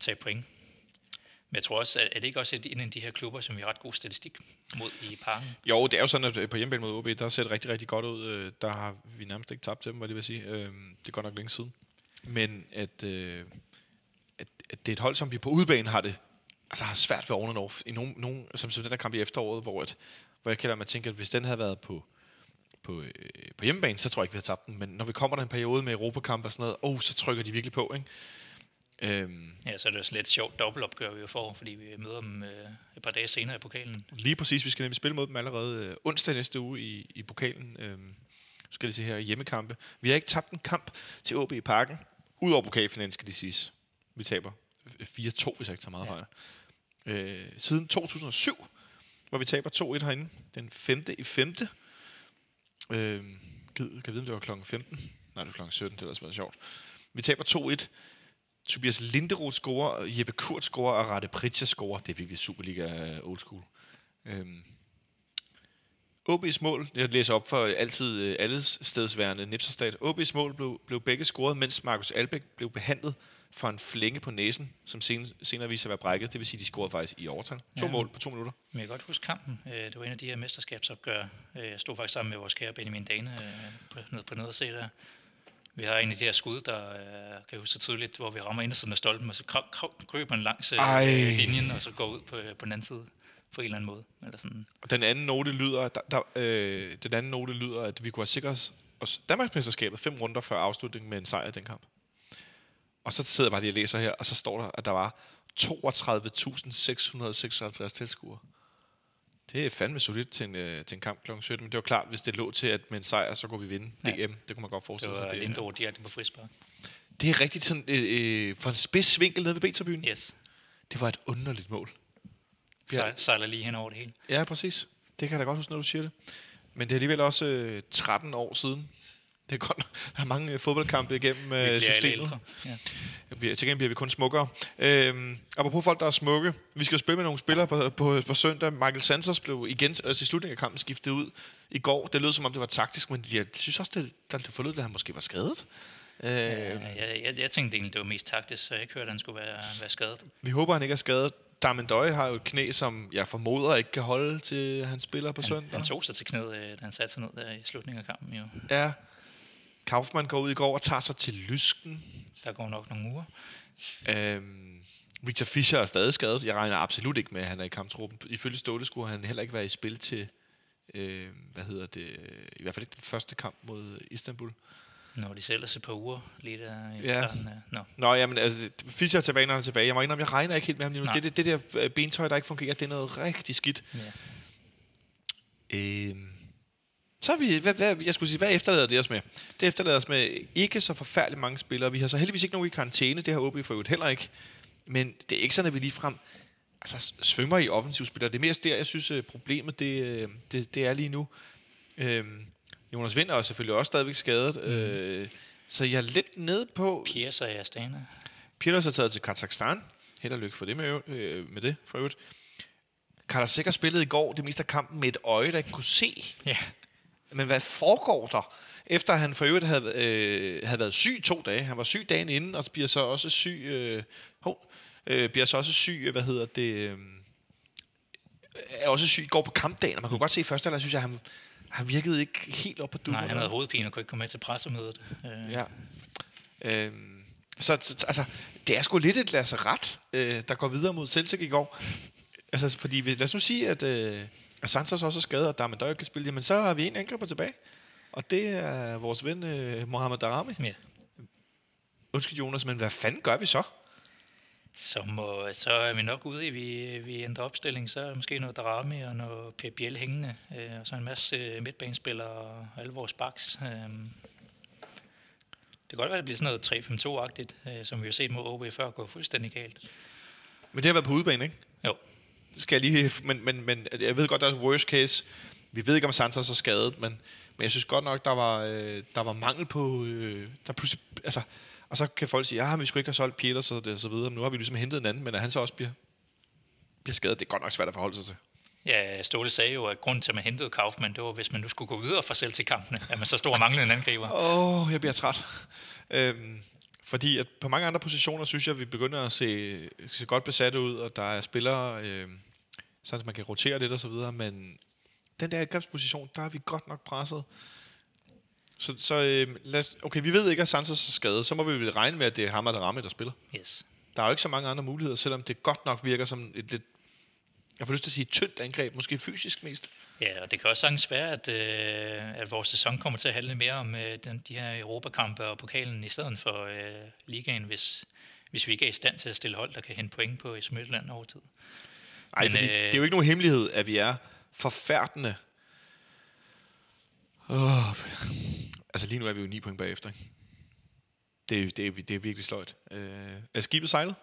tage point. Men jeg tror også, at det ikke også en af de her klubber, som vi har ret god statistik mod i parken? Jo, det er jo sådan, at på hjemmebane mod O B, der har set rigtig, rigtig godt ud. Der har vi nærmest ikke tabt til dem, hvad det vil sige. Det er godt nok længe siden. Men at, at, at det er et hold, som vi på udebane har det altså har svært ved oven og i nogen, nogen, som den der kamp i efteråret, hvor, at, hvor jeg kalder mig at tænke, at hvis den havde været på På, øh, på hjemmebane, så tror jeg ikke, vi har tabt den. Men når vi kommer der en periode med Europakamp og sådan noget, oh, så trykker de virkelig på, ikke? Øhm. Ja, så er det også lidt sjovt dobbeltopgør, vi jo får, fordi vi møder dem øh, et par dage senere i pokalen. Lige præcis, vi skal nemlig spille mod dem allerede øh, onsdag næste uge i, i pokalen. Øh, skal det se her, hjemmekampe. Vi har ikke tabt en kamp til O B i Parken. Udover pokalfinalen skal det siges. Vi taber fire to, hvis jeg ikke tager meget fejl. Ja. Øh, siden to tusind og syv, hvor vi taber to et herinde. Den femte i femte Øh, kan jeg vide, om det var klokken femten? Nej, det var klokken sytten, det er da også været sjovt. Vi taber to et. Tobias Linderoth scorer, Jeppe Kurt scorer, og Rade Pritja scorer. Det er virkelig Superliga old school. Øhm. O B's mål, jeg læser op for altid alles stedsværende Nipserstat. O B's mål blev, blev begge scoret, mens Markus Albæk blev behandlet for en flænge på næsen, som sen, senere viser at være brækket. Det vil sige, de scorede faktisk i overtal. To ja, mål på to minutter. Men jeg kan godt huske kampen. Det var en af de her mesterskabsopgør. Jeg stod faktisk sammen med vores kære Benjamin Dane på noget at se der. Vi har en af de her skud, der øh, kan jeg huske så tydeligt, hvor vi rammer indersiden af stolpen, og så kryber man langs øh, linjen, og så går ud på, øh, på den anden side, på en eller anden måde. Eller sådan. Og den anden note lyder, der, der, øh, den anden note lyder, at vi kunne have sikret os, os Danmarksmesterskabet fem runder før afslutningen med en sejr i den kamp. Og så sidder jeg bare lige og læser her, og så står der, at der var toogtredive tusind seks hundrede og seksoghalvtreds tilskuere. Det er fandme solidt til en, øh, til en kamp klokken sytten, men det var klart, hvis det lå til, at med en sejr, så går vi vinde D M. Ja. Det kunne man godt forestille sig. Det var Lindor direkte på frispark. Det er rigtigt sådan, øh, øh, for en spids vinkel nede ved B-tribunen. Yes. Det var et underligt mål. Ja. Sejler lige hen over det hele. Ja, præcis. Det kan jeg da godt huske, når du siger det. Men det er alligevel også øh, tretten år siden. Det er godt, der er mange fodboldkampe igennem øh, systemet. Ja. Til gengæld bliver vi kun smukkere. Øhm, apropos folk, der er smukke. Vi skal spille med nogle spillere på, på, på søndag. Michael Santos blev igen altså i slutningen af kampen skiftet ud i går. Det lød som om, det var taktisk, men jeg synes også, det, der forlød, at han måske var skadet. Øh, ja, jeg, jeg, jeg tænkte egentlig, det var mest taktisk, så jeg ikke hørte, at han skulle være, være skadet. Vi håber, han ikke er skadet. Darmian Doué har jo et knæ, som jeg formoder ikke kan holde til, han spiller på han, søndag. Han tog sig til knæet, da han satte sig ned der i slutningen af kampen. Jo. Ja. Kaufmann går ud i går og tager sig til lysken. Der går nok nogle uger. Øhm, Victor Fischer er stadig skadet. Jeg regner absolut ikke med, at han er i kamptruppen. Ifølge Ståle skulle han heller ikke være i spil til, øh, hvad hedder det, i hvert fald ikke den første kamp mod Istanbul. Nå, de sælger sig på uger lidt i starten af... Nå, Nå jamen, altså, Fischer er tilbage, når han er tilbage. Jeg må indrømme, jeg regner ikke helt med ham lige nu. Det, det, det der bentøj, der ikke fungerer, det er noget rigtig skidt. Ja. Øhm... Så er vi, hvad, hvad, jeg skulle sige, hvad efterlader det os med? Det efterlader os med ikke så forfærdeligt mange spillere. Vi har så heldigvis ikke nogen i karantæne, det har O B for øvrigt heller ikke. Men det er ikke sådan, at vi ligefrem altså, svømmer i offensivspillere. Det er mest der, jeg synes, problemet det, det, det er lige nu. Øhm, Jonas Wind er selvfølgelig også stadigvæk skadet. Mm. Øh, så jeg er lidt nede på... Piers og Astana. Piers er taget til Kazakhstan. Held og lykke for det med, øh, med det for øvrigt. Carter Sikker spillede i går det meste af kampen med et øje, der ikke kunne se. Ja. Men hvad foregår der? Efter han for øvrigt havde, øh, havde været syg to dage. Han var syg dagen inden, og bliver så også syg... Øh, ho, øh, bliver så også syg, hvad hedder det... Øh, er også syg går på kampdagen, og man kunne godt se i første halvleg, synes jeg, han, han virkede ikke helt op på dukken. Nej, han havde hovedpine og kunne ikke komme med til pressemødet. Øh. Ja. Øh, så t- altså, det er sgu lidt et lasseret, øh, der går videre mod Celtic i går. Altså, fordi, lad os nu sige, at... Øh, og Santos også er skadet, og Darmian Doué kan spille. Men så har vi en angriber tilbage, og det er vores ven øh, Mohamed Daramy. Ja. Undskyld Jonas, men hvad fanden gør vi så? Så, må, så er vi nok ude i, vi, vi ændrer opstilling. Så er måske noget Daramy og noget Pep Biel hængende, øh, og så en masse midtbanespillere og alle vores backs. Øh. Det kan godt være, det bliver sådan noget tre fem to-agtigt, øh, som vi har set mod O B før, går fuldstændig galt. Men det har været på udebane, ikke? Jo. Skal jeg lige, men, men, men jeg ved godt, der er worst case. Vi ved ikke, om Santos er skadet, men, men jeg synes godt nok, der var, øh, der var mangel på... Øh, der pludselig, altså, og så kan folk sige, ja, vi skulle ikke have solgt Peter, så, det, så videre. Men nu har vi ligesom hentet en anden, men at han så også bliver, bliver skadet, det er godt nok svært at forholde sig til. Ja, Ståle sagde jo, at grunden til, at man hentede Kaufmann, det var, hvis man nu skulle gå videre fra selv til kampene, at man så stod og manglede en angriber. Åh, oh, jeg bliver træt. Øhm. Fordi at på mange andre positioner, synes jeg, at vi begynder at se, se godt besatte ud, og der er spillere, øh, sådan at man kan rotere lidt og så videre, men den der angrebsposition, der er vi godt nok presset. Så, så øh, lad os, okay, vi ved ikke, at Santos er skadet, så må vi regne med, at det er ham og Daramy, der spiller. Yes. Der er jo ikke så mange andre muligheder, selvom det godt nok virker som et lidt, jeg får lyst til at sige, tyndt angreb, måske fysisk mest. Ja, og det kan også sagtens være, at, øh, at vores sæson kommer til at handle mere om øh, den, de her Europakampe og pokalen i stedet for øh, ligaen, hvis, hvis vi ikke er i stand til at stille hold, der kan hente point på F C Midtjylland over tid. Nej, øh, det er jo ikke nogen hemmelighed, at vi er forfærdende. Oh, altså lige nu er vi jo ni point bagefter, ikke? Det, det, det er virkelig sløjt. Øh, er skibet sejlet?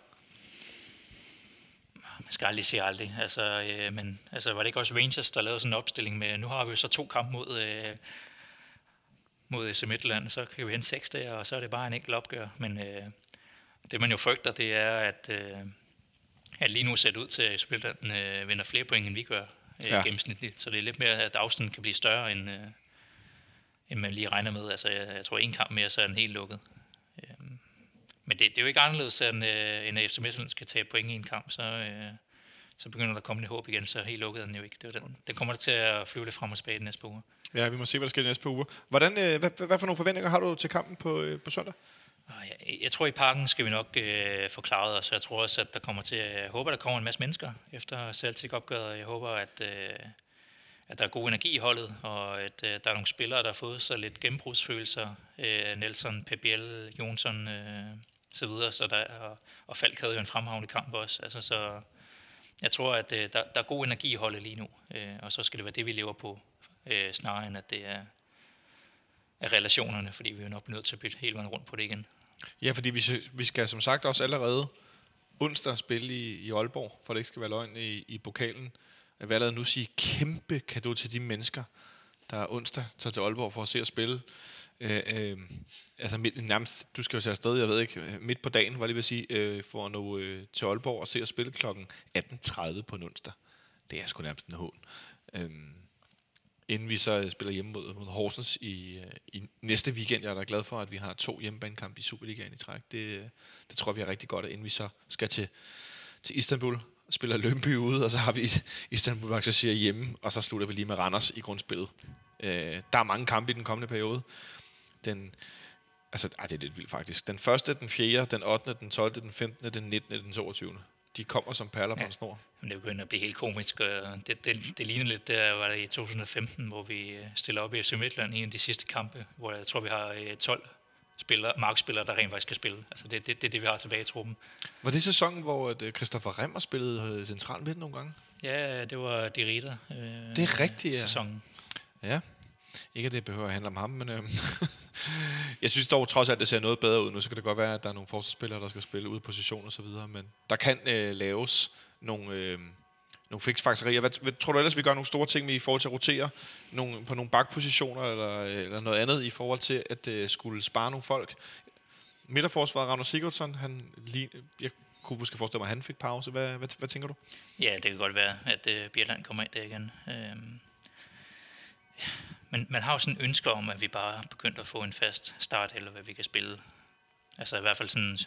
Man skal aldrig sige aldrig, altså, øh, men altså, var det ikke også Rangers, der lavede sådan en opstilling med, nu har vi jo så to kampe mod, øh, mod F C Midtjylland, så kan vi hente seks der, og så er det bare en enkelt opgør. Men øh, det man jo frygter, det er, at, øh, at lige nu ser ud til, at F C Midtjylland øh, vinder flere point, end vi gør øh, ja. gennemsnitligt. Så det er lidt mere, at afstanden kan blive større, end, øh, end man lige regner med. Altså, jeg, jeg tror, en kamp mere, så er den helt lukket. Øh. Men det, det er jo ikke anderledes, end, øh, end at F C Midtjylland skal tage point i en kamp, så, øh, så begynder der at komme lidt håb igen, så helt lukket den jo ikke. Det den, den kommer til at flyve lidt frem og tilbage i næste uge. Ja, vi må se, hvad der sker i næste uge. Hvordan, øh, hvad, hvad for nogle forventninger har du til kampen på, øh, på søndag? Jeg, jeg tror, i parken skal vi nok øh, forklare os, så jeg tror også, at der kommer til, jeg håber, der kommer en masse mennesker efter Celtic-opgøret. Jeg håber, at, øh, at der er god energi i holdet, og at øh, der er nogle spillere, der har fået så lidt gennembrudsfølelser. Øh, Nielsen, Pep Biel, Johnsson... Øh, så videre, så der, og, og Falk havde jo en fremragende kamp også, altså, så Jeg tror, at øh, der, der er god energi i holdet lige nu, øh, og så skal det være det, vi lever på, øh, snarere end at det er, er relationerne, fordi vi er nok nødt til at bytte hele vejen rundt på det igen. Ja, fordi vi, vi skal som sagt også allerede onsdag spille i, i Aalborg, for det ikke skal være løgn i, i pokalen. Jeg vil allerede nu sige kæmpe kado til de mennesker, der onsdag tager til Aalborg for at se og spille. Øh, øh, altså midt, nærmest, du skal jo tage afsted, jeg ved ikke, midt på dagen, var lige ved at sige, øh, for at nå øh, til Aalborg og se og spille klokken atten tredive på en onsdag. Det er sgu nærmest en hån. Øh, inden vi så spiller hjemme mod, mod Horsens i, øh, i næste weekend, jeg er da glad for, at vi har to hjemmebanekampe i Superligaen i træk. Det, det tror vi er rigtig godt, at inden vi så skal til, til Istanbul, spiller Lønby ude, og så har vi Istanbul Başakşehir hjemme, og så slutter vi lige med Randers i grundspillet. Øh, der er mange kampe i den kommende periode. Den, altså, ej, det er lidt vildt faktisk. Den første, den fjerde, den ottende, den tolvte, den femtende, den nittende, den toogtyvende. De kommer som perler på en snor. Ja, det begynder at blive helt komisk. Det, det, det ligner lidt, der var det i to tusind og femten, hvor vi stiller op i F C Midtjylland i en af de sidste kampe, hvor jeg tror, vi har tolv spillere, markspillere, der rent faktisk skal spille. Altså, det er det, det, det, vi har tilbage i truppen. Var det sæsonen, hvor Christoffer Remmer spillede central midt nogle gange? Ja, det var de Ritter. Øh, det er rigtigt, ja. Sæsonen. Ja. Ikke at det behøver at handle om ham, men øh, jeg synes dog trods alt, at det ser noget bedre ud nu, så kan det godt være, at der er nogle forsvarsspillere, der skal spille ude i position og så videre, men der kan øh, laves nogle, øh, nogle fiksfakserier. Hvad tror du ellers, vi gør nogle store ting med i forhold til at rotere nogle, på nogle bakpositioner eller, eller noget andet i forhold til at øh, skulle spare nogle folk? Midterforsvaret Ragnar Sigurðsson, han lige... Jeg, kunne måske forestille mig, at han fik pause. Hvad, hvad, hvad tænker du? Ja, det kan godt være, at øh, Bjelland kommer ind der igen. Øhm. Men man har jo sådan en ønske om, at vi bare begynder at få en fast start, eller hvad vi kan spille. Altså i hvert fald sådan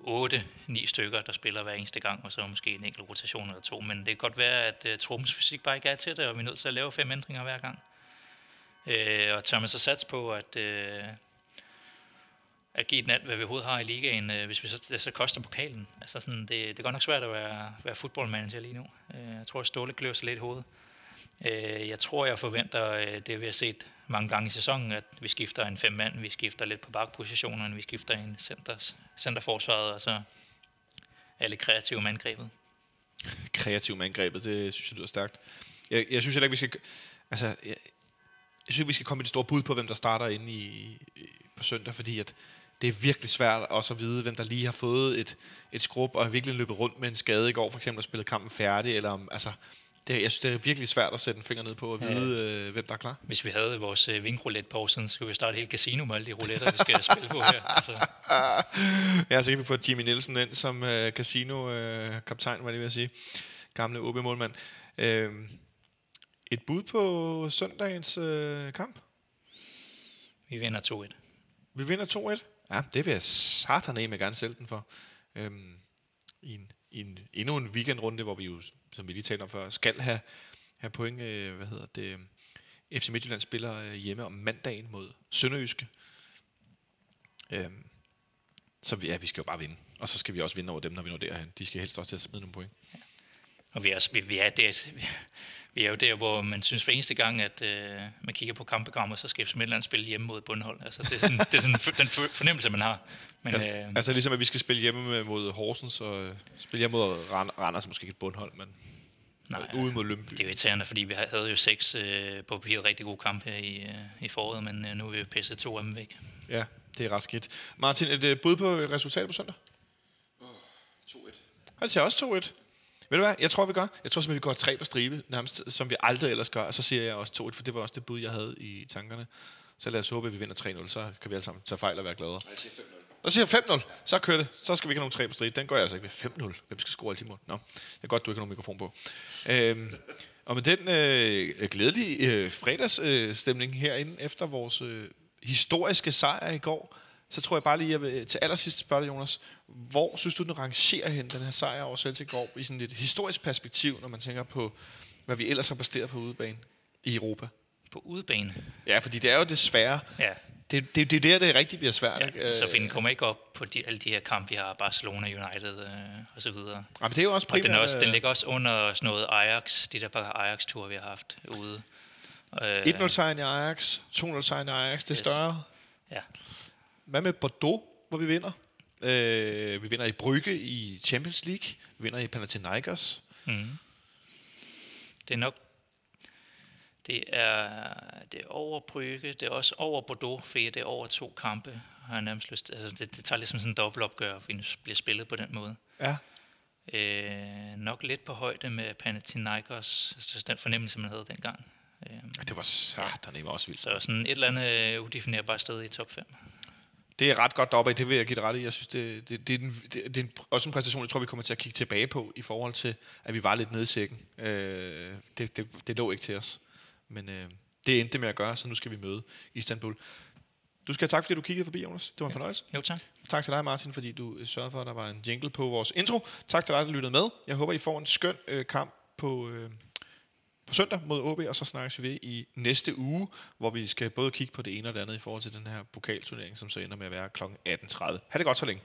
otte ni stykker, der spiller hver eneste gang, og så måske en enkelt rotation eller to. Men det kan godt være, at øh, truppens fysik bare ikke er til det, og vi er nødt til at lave fem ændringer hver gang. Øh, og tør man så sats på, at... Øh, at give den alt, hvad vi overhovedet har i ligaen, øh, hvis vi så, det så koster pokalen. Altså sådan, det, det er godt nok svært at være, være footballmanager lige nu. Øh, jeg tror, at Ståle klør sig lidt i hovedet. Øh, jeg tror, jeg forventer, øh, det vi har set mange gange i sæsonen, at vi skifter en fem mand, vi skifter lidt på bakpositionerne, vi skifter en centers, centerforsvaret, og så alle kreative mandgrebet. Kreative mandgrebet, det synes jeg lyder stærkt. Jeg, jeg synes heller ikke, vi skal... Altså, jeg, jeg synes ikke, vi skal komme med det store bud på, hvem der starter inde i... i på søndag, fordi at det er virkelig svært også at vide, hvem der lige har fået et, et skrub, og har virkelig løbet rundt med en skade i går, for eksempel, og spillet kampen færdig, eller om, altså, det, jeg synes, det er virkelig svært at sætte en finger ned på, og vide, ja. øh, hvem der er klar. Hvis vi havde vores øh, vingroulette på, så skulle vi starte helt casino med alle de rouletter, vi skal spille på her. Altså. Ja, så kan vi få Jimmy Nielsen ind som øh, casino-kaptajn, øh, var det ved at sige. Gamle O B-målmand. Øh, et bud på søndagens øh, kamp? Vi vinder to et. Vi vinder to et. Ja, det vil jeg sataneme gerne sælge den for. Øhm, i en, i en, endnu en weekendrunde, hvor vi jo, som vi lige talte om før, skal have, have point. Øh, hvad hedder det? F C Midtjylland spiller øh, hjemme om mandagen mod Sønderjyske. Øhm, så vi, ja, vi skal jo bare vinde. Og så skal vi også vinde over dem, når vi når derhen. De skal helst også til at smide nogle point. Ja. Og vi er, også, vi, vi, er der, vi er jo der, hvor man synes hver eneste gang, at øh, man kigger på kampprogrammer, så skal F C Midtjylland spille hjemme mod bundhold. Altså, det er sådan, det er sådan den fornemmelse, man har. Men, altså, øh, altså ligesom, at vi skal spille hjemme mod Horsens og spille hjemme mod Randers, måske ikke et bundhold, men nej, ude mod Lønby. Det er jo irriterende, fordi vi havde jo seks øh, på papiret rigtig gode kampe her i, øh, i foråret, men øh, nu er vi jo pisset to af dem væk. Ja, det er ret skidt. Martin, et øh, bud på resultatet på søndag? Oh, to et. Han siger også to et. Ved du hvad? Jeg tror, vi gør. Jeg tror simpelthen, vi går tre på stribe, nærmest, som vi aldrig ellers gør. Og så siger jeg også to et, for det var også det bud, jeg havde i tankerne. Så lad os håbe, at vi vinder tre nul. Så kan vi alle sammen tage fejl og være gladere. Jeg siger fem nul. Så siger fem nul. Ja. Så kører det. Så skal vi ikke have nogen tre på stribe. Den går jeg altså ikke ved. fem nul. Hvem skal score alle de mål? Nå, det er godt, du ikke har nogen mikrofon på. Øhm, og med den øh, glædelige øh, fredagsstemning øh, herinde, efter vores øh, historiske sejr i går, så tror jeg bare lige, jeg vil til allersidst spørge dig, Jonas, hvor synes du, den rangerer hen, den her sejr over Celtic går, i sådan et historisk perspektiv, når man tænker på, hvad vi ellers har præsteret på udebane i Europa? På udebane? Ja, fordi det er jo det svære. Ja. Det, det, det er der, det rigtig bliver svært. Ja, ikke? Så finden kommer ikke op på de, alle de her kampe, vi har, Barcelona, United øh, og så videre. Ja, men det er jo også primært... Og den, også, den ligger også under sådan noget Ajax, de der bare Ajax-ture, vi har haft ude. Øh, et nul sejren i Ajax, to nul sejren i Ajax, det er yes. Større. Ja. Hvad med Bordeaux, hvor vi vinder? Øh, vi vinder i Brygge i Champions League. Vi vinder i Panathinaikos. Mm. Det er nok... Det er, det er over Brygge. Det er også over Bordeaux, fordi det er over to kampe. Har jeg nærmest lyst til. Altså, det, det tager ligesom sådan en dobbeltopgør, fordi det bliver spillet på den måde. Ja. Øh, nok lidt på højde med Panathinaikos. Altså, den fornemmelse, man havde dengang. Øh, det var satan, var også vildt. Så sådan et eller andet udefinerbart sted i top fem. Det er ret godt deroppe, det vil jeg give det ret i. Jeg synes, det, det, det, er en, det, det er en, også en præstation, jeg tror, vi kommer til at kigge tilbage på, i forhold til, at vi var lidt nede i sækken. Øh, det, det, det lå ikke til os. Men øh, det endte med at gøre, så nu skal vi møde Istanbul. Du skal have tak, fordi du kiggede forbi, Jonas. Det var en fornøjelse. Jo, tak. Tak til dig, Martin, fordi du sørgede for, at der var en jingle på vores intro. Tak til dig, der lyttede med. Jeg håber, I får en skøn øh, kamp på... Øh, på søndag mod O B, og så snakkes vi ved i næste uge, hvor vi skal både kigge på det ene og det andet i forhold til den her pokalturnering, som så ender med at være klokken atten tredive. Ha' det godt så længe.